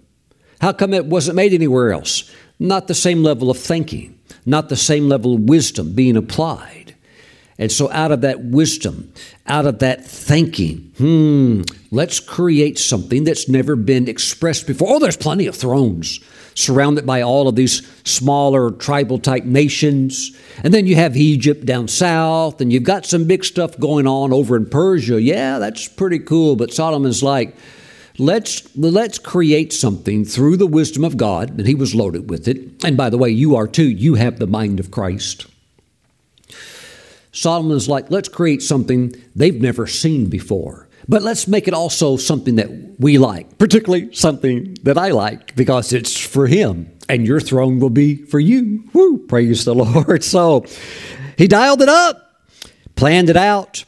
How come it wasn't made anywhere else? Not the same level of thinking, not the same level of wisdom being applied. And so out of that wisdom, out of that thinking, hmm, let's create something that's never been expressed before. Oh, there's plenty of thrones surrounded by all of these smaller tribal type nations. And then you have Egypt down south, and you've got some big stuff going on over in Persia. Yeah, that's pretty cool. But Solomon's like, let's, let's create something through the wisdom of God. And he was loaded with it. And by the way, you are too. You have the mind of Christ. Solomon's like, let's create something they've never seen before. But let's make it also something that we like, particularly something that I like, because it's for him, and your throne will be for you. Woo, praise the Lord. So he dialed it up, planned it out.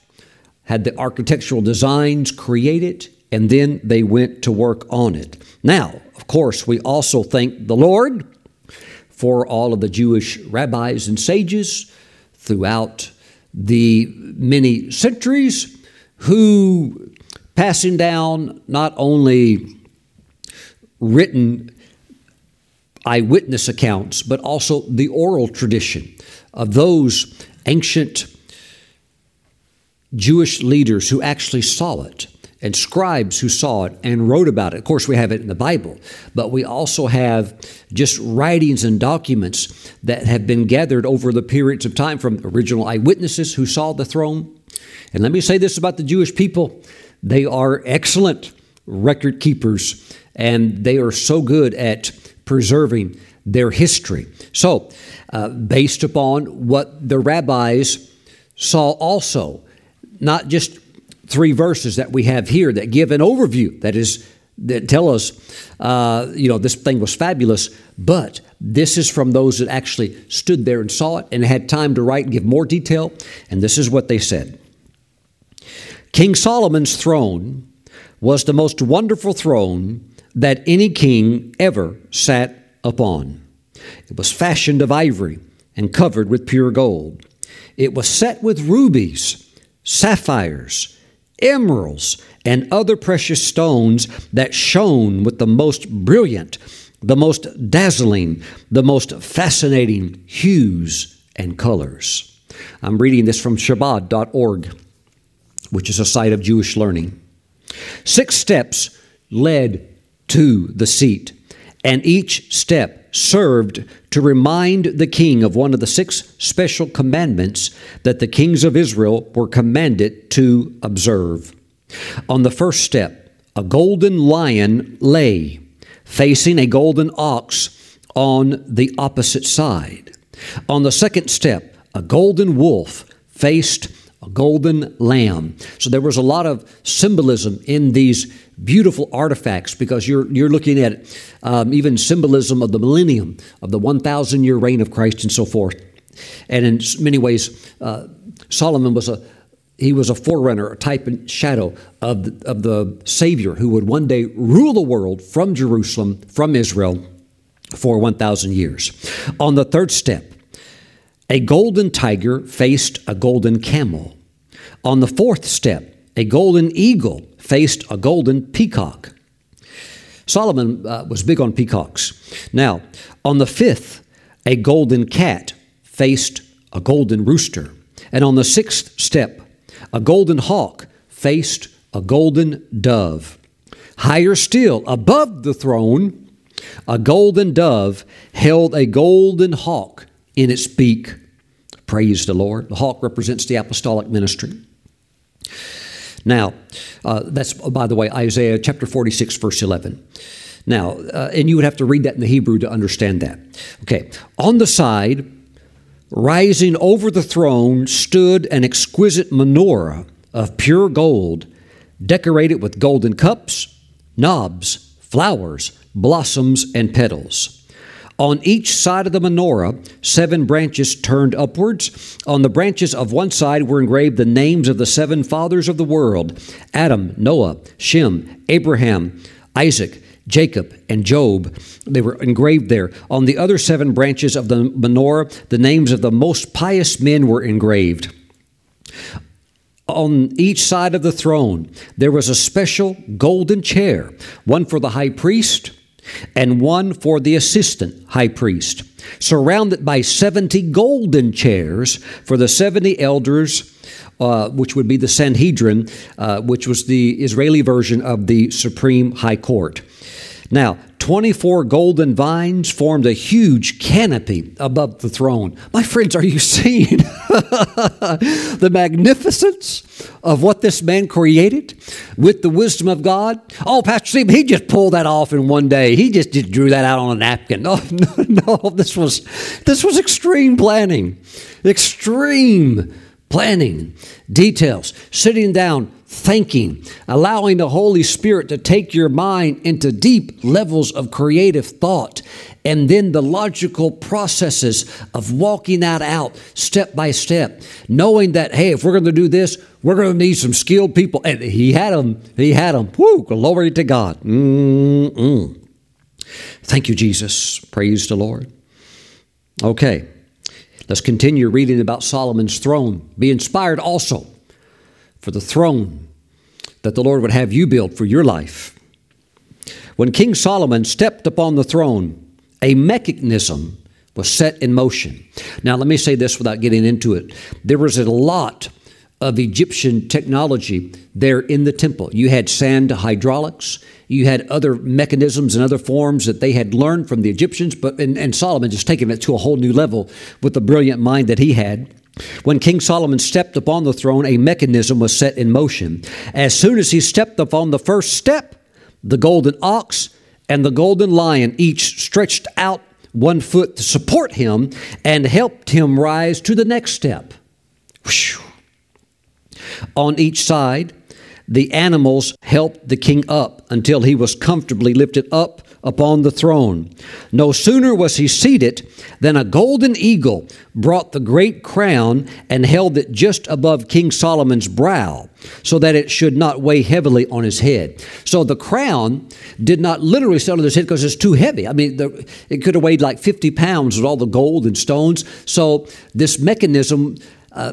had the architectural designs created, and then they went to work on it. Now, of course, we also thank the Lord for all of the Jewish rabbis and sages throughout the many centuries who passing down not only written eyewitness accounts, but also the oral tradition of those ancient Jewish leaders who actually saw it, and scribes who saw it and wrote about it. Of course, we have it in the Bible, but we also have just writings and documents that have been gathered over the periods of time from original eyewitnesses who saw the throne. And let me say this about the Jewish people. They are excellent record keepers, and they are so good at preserving their history. So, uh, based upon what the rabbis saw also, not just three verses that we have here that give an overview that is that tell us, uh, you know, this thing was fabulous, but this is from those that actually stood there and saw it and had time to write and give more detail. And this is what they said. King Solomon's throne was the most wonderful throne that any king ever sat upon. It was fashioned of ivory and covered with pure gold. It was set with rubies, sapphires, emeralds, and other precious stones that shone with the most brilliant, the most dazzling, the most fascinating hues and colors. I'm reading this from Shabbat dot org, which is a site of Jewish learning. Six steps led to the seat, and each step served to remind the king of one of the six special commandments that the kings of Israel were commanded to observe. On the first step, a golden lion lay, facing a golden ox on the opposite side. On the second step, a golden wolf faced a golden lamb. So there was a lot of symbolism in these beautiful artifacts, because you're you're looking at um, even symbolism of the millennium, of the one thousand year reign of Christ, and so forth. And in many ways, uh, Solomon was a he was a forerunner, a type and shadow of the, of the Savior who would one day rule the world from Jerusalem, from Israel, for one thousand years. On the third step, a golden tiger faced a golden camel. On the fourth step, a golden eagle faced a golden peacock. Solomon uh, was big on peacocks. Now, on the fifth, a golden cat faced a golden rooster. And on the sixth step, a golden hawk faced a golden dove. Higher still, above the throne, a golden dove held a golden hawk in its beak. Praise the Lord. The hawk represents the apostolic ministry. Now, uh, that's, by the way, Isaiah chapter forty-six, verse eleven. Now, uh, and you would have to read that in the Hebrew to understand that. Okay. On the side, rising over the throne, stood an exquisite menorah of pure gold, decorated with golden cups, knobs, flowers, blossoms, and petals. On each side of the menorah, seven branches turned upwards. On the branches of one side were engraved the names of the seven fathers of the world: Adam, Noah, Shem, Abraham, Isaac, Jacob, and Job. They were engraved there. On the other seven branches of the menorah, the names of the most pious men were engraved. On each side of the throne, there was a special golden chair, one for the high priest and one for the assistant high priest, surrounded by seventy golden chairs for the seventy elders, uh, which would be the Sanhedrin, uh, which was the Israeli version of the Supreme High Court. Now, twenty-four golden vines formed a huge canopy above the throne. My friends, are you seeing the magnificence of what this man created with the wisdom of God? Oh, Pastor Stephen, he just pulled that off in one day. He just, just drew that out on a napkin. No, no, no, this was, this was extreme planning, extreme planning, details, sitting down, thinking, allowing the Holy Spirit to take your mind into deep levels of creative thought, and then the logical processes of walking that out step by step, knowing that, hey, if we're going to do this, we're going to need some skilled people. And he had them. He had them. Woo, glory to God. Mm-mm. Thank you, Jesus. Praise the Lord. Okay, let's continue reading about Solomon's throne. Be inspired also for the throne that the Lord would have you build for your life. When King Solomon stepped upon the throne, a mechanism was set in motion. Now, let me say this without getting into it. There was a lot of Egyptian technology there in the temple. You had sand hydraulics. You had other mechanisms and other forms that they had learned from the Egyptians, but and, and Solomon just taking it to a whole new level with the brilliant mind that he had. When King Solomon stepped upon the throne, a mechanism was set in motion. As soon as he stepped upon the first step, the golden ox and the golden lion each stretched out one foot to support him and helped him rise to the next step. Whew. On each side, the animals helped the king up until he was comfortably lifted up upon the throne. No sooner was he seated than a golden eagle brought the great crown and held it just above King Solomon's brow so that it should not weigh heavily on his head. So the crown did not literally sit on his head because it's too heavy. I mean, the, it could have weighed like fifty pounds with all the gold and stones. So this mechanism, Uh,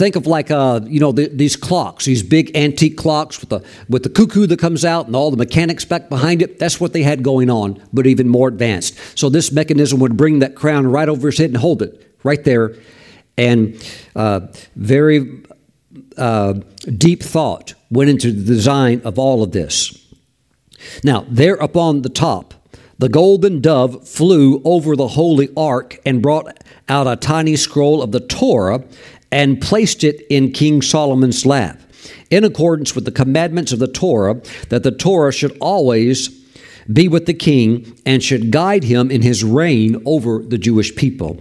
think of like, uh, you know, the, these clocks, these big antique clocks with the with the cuckoo that comes out and all the mechanics back behind it. That's what they had going on, but even more advanced. So this mechanism would bring that crown right over his head and hold it right there. And uh, very uh, deep thought went into the design of all of this. Now, there upon the top, the golden dove flew over the holy ark and brought out a tiny scroll of the Torah and placed it in King Solomon's lap, in accordance with the commandments of the Torah, that the Torah should always be with the king and should guide him in his reign over the Jewish people.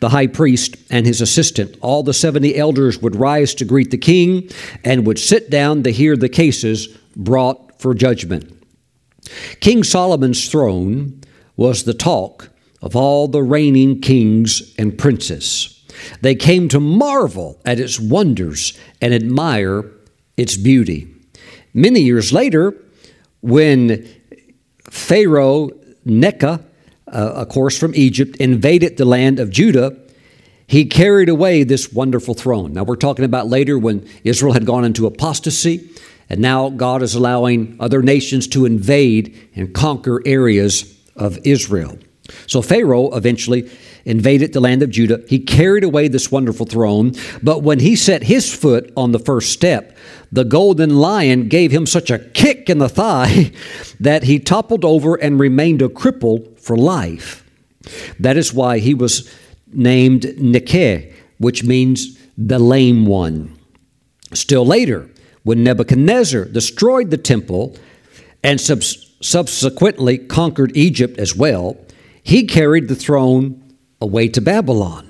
The high priest and his assistant, all the seventy elders, would rise to greet the king and would sit down to hear the cases brought for judgment. King Solomon's throne was the talk of all the reigning kings and princes. They came to marvel at its wonders and admire its beauty. Many years later, when Pharaoh Necho, uh, of course from Egypt, invaded the land of Judah, he carried away this wonderful throne. Now, we're talking about later when Israel had gone into apostasy. And now God is allowing other nations to invade and conquer areas of Israel. So Pharaoh eventually invaded the land of Judah. He carried away this wonderful throne. But when he set his foot on the first step, the golden lion gave him such a kick in the thigh that he toppled over and remained a cripple for life. That is why he was named Necho, which means the lame one. Still later, when Nebuchadnezzar destroyed the temple and sub- subsequently conquered Egypt as well, he carried the throne away to Babylon.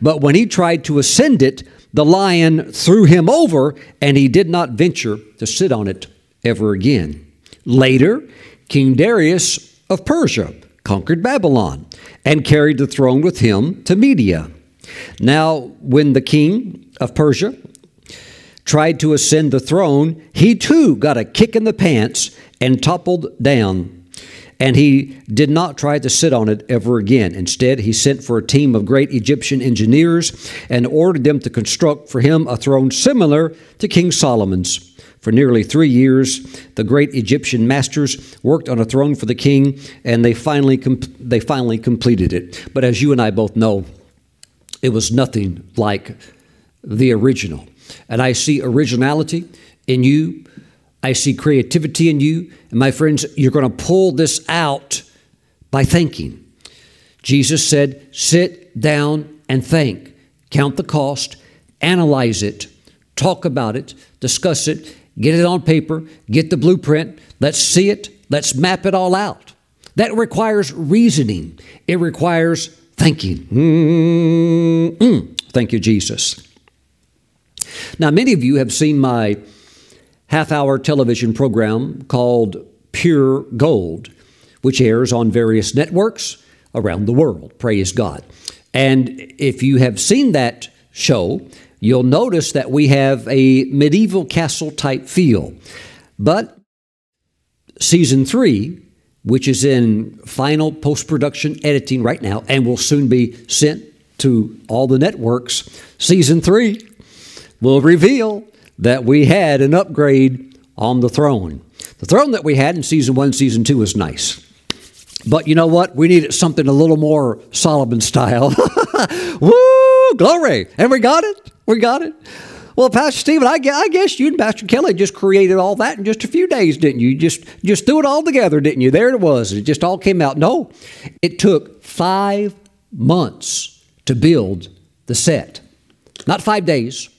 But when he tried to ascend it, the lion threw him over, and he did not venture to sit on it ever again. Later, King Darius of Persia conquered Babylon and carried the throne with him to Media. Now, when the king of Persia tried to ascend the throne, he too got a kick in the pants and toppled down, and he did not try to sit on it ever again. Instead, he sent for a team of great Egyptian engineers and ordered them to construct for him a throne similar to King Solomon's. For nearly three years, the great Egyptian masters worked on a throne for the king, and they finally comp- they finally completed it. But as you and I both know, it was nothing like the original. And I see originality in you. I see creativity in you. And my friends, you're going to pull this out by thinking. Jesus said, sit down and think. Count the cost, analyze it, talk about it, discuss it, get it on paper, get the blueprint. Let's see it. Let's map it all out. That requires reasoning. It requires thinking. Mm-mm. Thank you, Jesus. Now, many of you have seen my half-hour television program called Pure Gold, which airs on various networks around the world. Praise God. And if you have seen that show, you'll notice that we have a medieval castle-type feel. But season three, which is in final post-production editing right now and will soon be sent to all the networks, season three will reveal that we had an upgrade on the throne. The throne that we had in season one, season two was nice. But you know what? We needed something a little more Solomon style. Woo! Glory! And we got it. We got it. Well, Pastor Stephen, I guess you and Pastor Kelly just created all that in just a few days, didn't you? You just, just threw it all together, didn't you? There it was. It just all came out. No, it took five months to build the set. Not five days,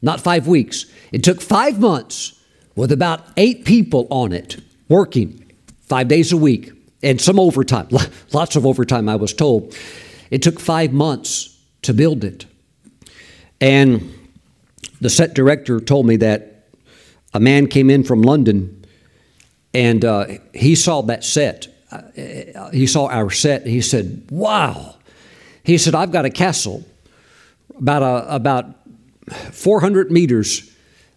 not five weeks. It took five months with about eight people on it working five days a week and some overtime, lots of overtime, I was told. It took five months to build it. And the set director told me that a man came in from London, and uh, he saw that set. Uh, he saw our set. And he said, "Wow!" He said, "I've got a castle about a, about four hundred meters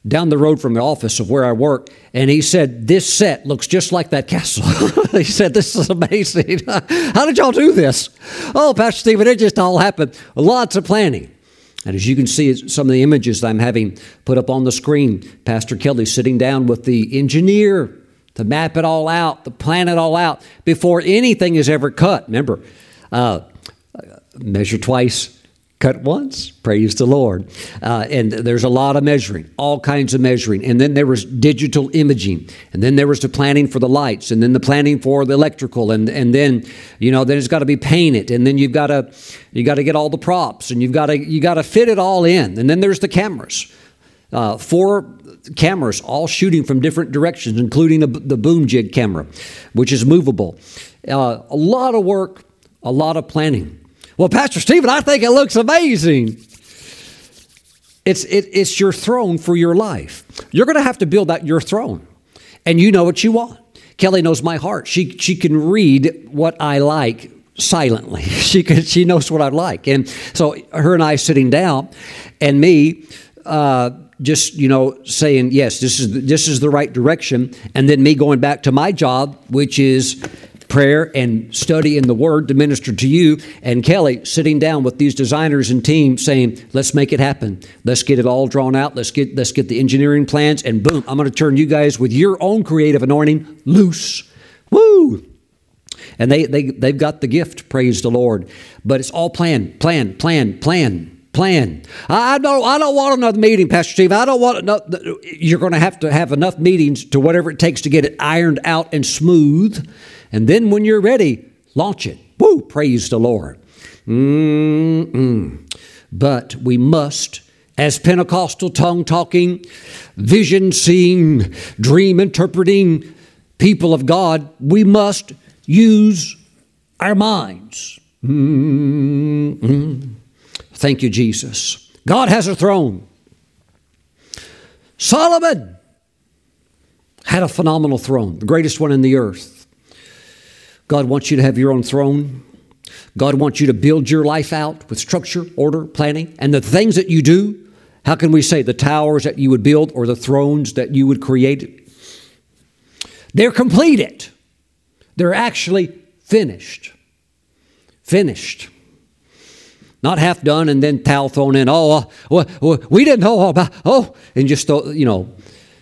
down the road from the office of where I work." And he said, "This set looks just like that castle." He said, "This is amazing. How did y'all do this?" "Oh, Pastor Stephen, it just all happened. Lots of planning." And as you can see, some of the images that I'm having put up on the screen, Pastor Kelly sitting down with the engineer to map it all out, to plan it all out before anything is ever cut. Remember, uh, measure twice, cut once. Praise the Lord. Uh, and there's a lot of measuring, all kinds of measuring. And then there was digital imaging. And then there was the planning for the lights, and then the planning for the electrical. And, and then, you know, then it's got to be painted. And then you've got to, you got to get all the props, and you've got to, you got to fit it all in. And then there's the cameras, uh, four cameras, all shooting from different directions, including a, the boom jig camera, which is movable. Uh, a lot of work, a lot of planning. "Well, Pastor Stephen, I think it looks amazing." It's it, it's your throne for your life. You're going to have to build out your throne, and you know what you want. Kelly knows my heart. She she can read what I like silently. She can, she knows what I like, and so her and I sitting down, and me, uh, just you know saying yes, this is the, this is the right direction, and then me going back to my job, which is prayer and study in the Word to minister to you, and Kelly sitting down with these designers and team saying, "Let's make it happen. Let's get it all drawn out. Let's get let's get the engineering plans," and boom, I'm going to turn you guys with your own creative anointing loose. Woo! And they, they, they've got the gift, praise the Lord. But it's all plan, plan, plan, plan. Plan. I don't, I don't want another meeting, Pastor Steve. I don't want another. You're going to have to have enough meetings to whatever it takes to get it ironed out and smooth. And then when you're ready, launch it. Woo, praise the Lord. Mm-mm. But we must, as Pentecostal tongue-talking, vision-seeing, dream-interpreting people of God, we must use our minds. Mm-mm. Thank you, Jesus. God has a throne. Solomon had a phenomenal throne, the greatest one in the earth. God wants you to have your own throne. God wants you to build your life out with structure, order, planning, and the things that you do. How can we say the towers that you would build or the thrones that you would create? They're completed. They're actually finished. Finished. Not half done and then towel thrown in. Oh, well, we didn't know about, oh, and just, you know.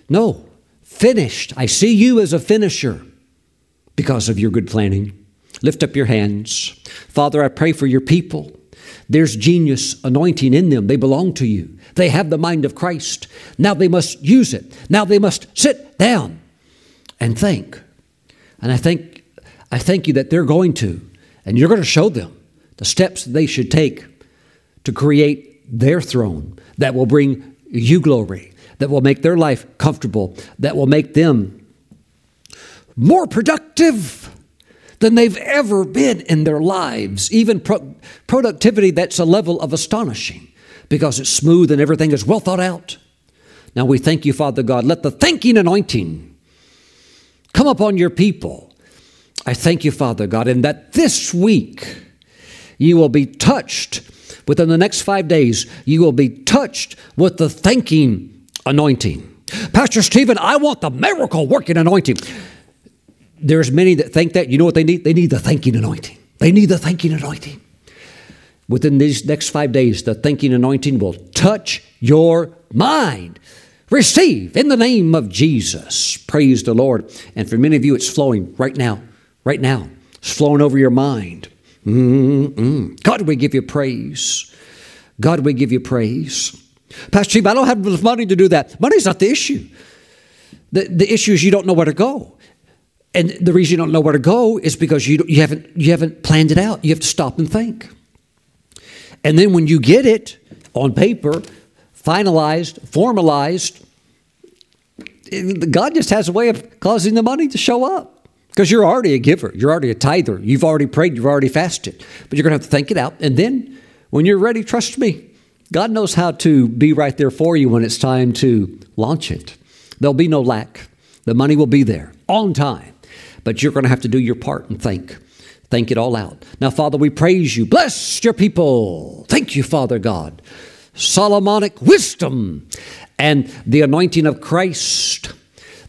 No, finished. I see you as a finisher because of your good planning. Lift up your hands. Father, I pray for your people. There's genius anointing in them. They belong to you. They have the mind of Christ. Now they must use it. Now they must sit down and think. And I think, I thank you that they're going to, and you're going to show them the steps they should take to create their throne that will bring you glory, that will make their life comfortable, that will make them more productive than they've ever been in their lives. Even pro- productivity that's a level of astonishing because it's smooth and everything is well thought out. Now we thank you, Father God. Let the thanking anointing come upon your people. I thank you, Father God, and that this week you will be touched. Within the next five days, you will be touched with the thanking anointing. Pastor Stephen, I want the miracle working anointing. There's many that think that. You know what they need? They need the thanking anointing. They need the thanking anointing. Within these next five days, the thanking anointing will touch your mind. Receive in the name of Jesus. Praise the Lord. And for many of you, it's flowing right now. Right now. It's flowing over your mind. Mm-mm. God, we give you praise. God, we give you praise. Pastor Chief, I don't have the money to do that. Money's not the issue. The, the issue is you don't know where to go. And the reason you don't know where to go is because you, you, haven't, you haven't planned it out. You have to stop and think. And then when you get it on paper, finalized, formalized, God just has a way of causing the money to show up. Because you're already a giver. You're already a tither. You've already prayed. You've already fasted. But you're going to have to think it out. And then when you're ready, trust me, God knows how to be right there for you when it's time to launch it. There'll be no lack. The money will be there on time. But you're going to have to do your part and think. Think it all out. Now, Father, we praise you. Bless your people. Thank you, Father God. Solomonic wisdom and the anointing of Christ.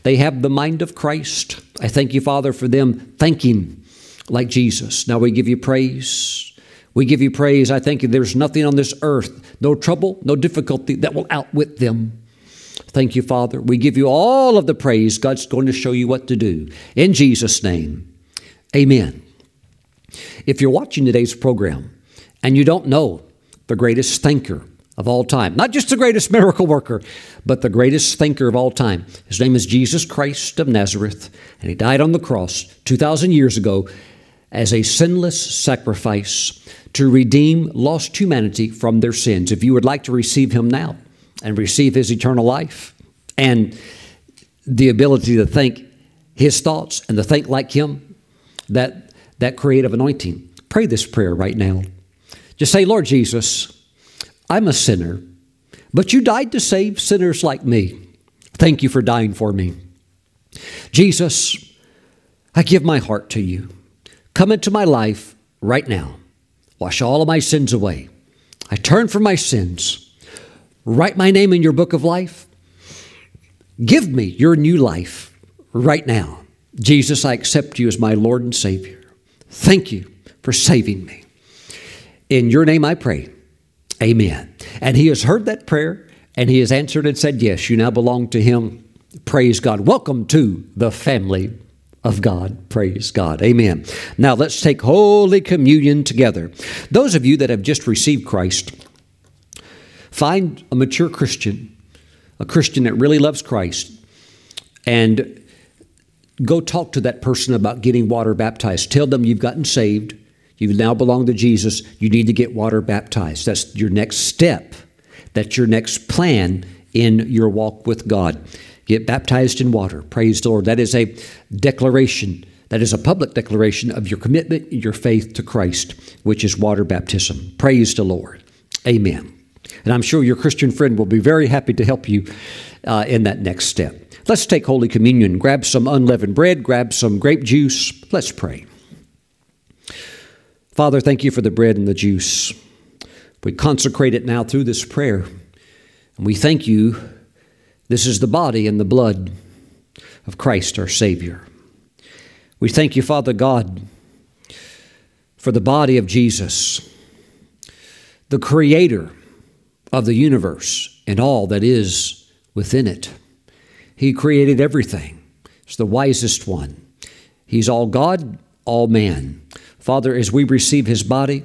They have the mind of Christ. I thank you, Father, for them thinking like Jesus. Now we give you praise. We give you praise. I thank you. There's nothing on this earth, no trouble, no difficulty that will outwit them. Thank you, Father. We give you all of the praise. God's going to show you what to do. In Jesus' name, amen. If you're watching today's program and you don't know the greatest thinker of all time, not just the greatest miracle worker, but the greatest thinker of all time, his name is Jesus Christ of Nazareth, and he died on the cross two thousand years ago as a sinless sacrifice to redeem lost humanity from their sins. If you would like to receive him now and receive his eternal life and the ability to think his thoughts and to think like him, that, that creative anointing, pray this prayer right now. Just say, Lord Jesus, I'm a sinner, but you died to save sinners like me. Thank you for dying for me. Jesus, I give my heart to you. Come into my life right now. Wash all of my sins away. I turn from my sins. Write my name in your book of life. Give me your new life right now. Jesus, I accept you as my Lord and Savior. Thank you for saving me. In your name I pray. Amen. And he has heard that prayer, and he has answered and said, yes, you now belong to him. Praise God. Welcome to the family of God. Praise God. Amen. Now let's take Holy Communion together. Those of you that have just received Christ, find a mature Christian, a Christian that really loves Christ, and go talk to that person about getting water baptized. Tell them you've gotten saved. You now belong to Jesus. You need to get water baptized. That's your next step. That's your next plan in your walk with God. Get baptized in water. Praise the Lord. That is a declaration. That is a public declaration of your commitment and your faith to Christ, which is water baptism. Praise the Lord. Amen. And I'm sure your Christian friend will be very happy to help you uh, in that next step. Let's take Holy Communion. Grab some unleavened bread. Grab some grape juice. Let's pray. Father, thank you for the bread and the juice. We consecrate it now through this prayer. And we thank you. This is the body and the blood of Christ, our Savior. We thank you, Father God, for the body of Jesus, the creator of the universe and all that is within it. He created everything. He's the wisest one. He's all God, all man. Father, as we receive his body,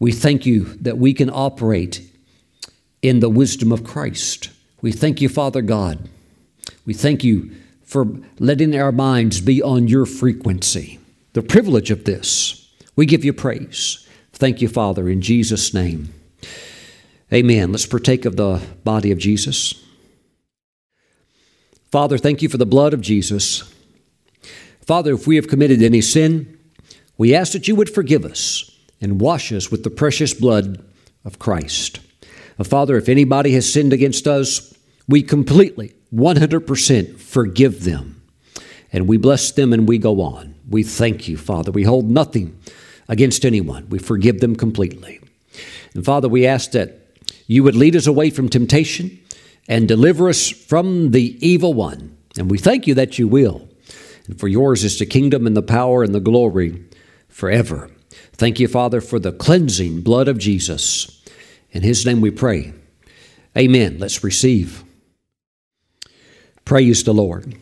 we thank you that we can operate in the wisdom of Christ. We thank you, Father God. We thank you for letting our minds be on your frequency. The privilege of this, we give you praise. Thank you, Father, in Jesus' name. Amen. Let's partake of the body of Jesus. Father, thank you for the blood of Jesus. Father, if we have committed any sin, we ask that you would forgive us and wash us with the precious blood of Christ. Father, if anybody has sinned against us, We completely, one hundred percent forgive them. And we bless them and we go on. We thank you, Father. We hold nothing against anyone. We forgive them completely. And Father, we ask that you would lead us away from temptation and deliver us from the evil one. And we thank you that you will. And for yours is the kingdom and the power and the glory forever. Thank you, Father, for the cleansing blood of Jesus. In his name we pray. Amen. Let's receive. Praise the Lord.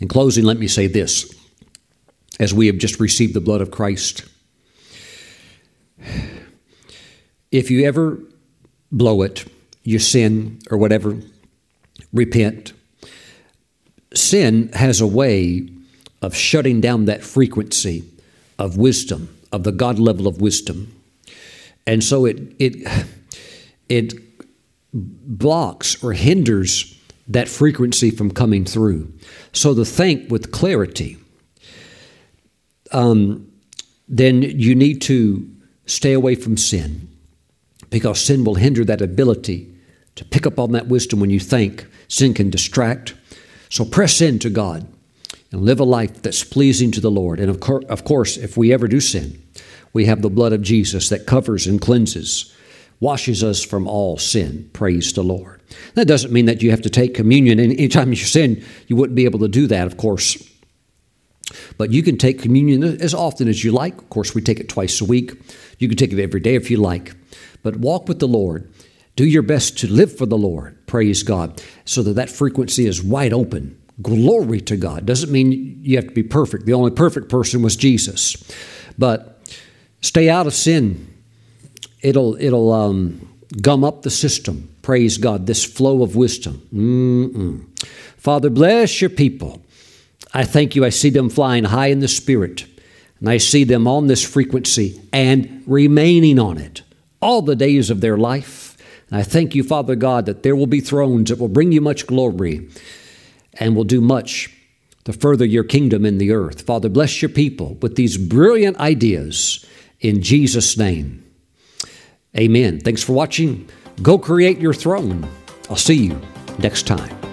In closing, let me say this. As we have just received the blood of Christ, if you ever blow it, you sin or whatever, repent. Sin has a way of shutting down that frequency of wisdom, of the God level of wisdom. And so it it it blocks or hinders that frequency from coming through. So to think with clarity, um, then you need to stay away from sin, because sin will hinder that ability to pick up on that wisdom when you think. Sin can distract. So press into God and live a life that's pleasing to the Lord. And of, cor- of course, if we ever do sin, we have the blood of Jesus that covers and cleanses, washes us from all sin. Praise the Lord. That doesn't mean that you have to take communion. And anytime you sin, you wouldn't be able to do that, of course. But you can take communion as often as you like. Of course, we take it twice a week. You can take it every day if you like. But walk with the Lord. Do your best to live for the Lord. Praise God. So that that frequency is wide open. Glory to God. Doesn't mean you have to be perfect. The only perfect person was Jesus. But stay out of sin. It'll it'll um, gum up the system. Praise God. This flow of wisdom. Mm-mm. Father, bless your people. I thank you. I see them flying high in the Spirit. And I see them on this frequency and remaining on it all the days of their life. And I thank you, Father God, that there will be thrones that will bring you much glory and will do much to further your kingdom in the earth. Father, bless your people with these brilliant ideas in Jesus' name. Amen. Thanks for watching. Go create your throne. I'll see you next time.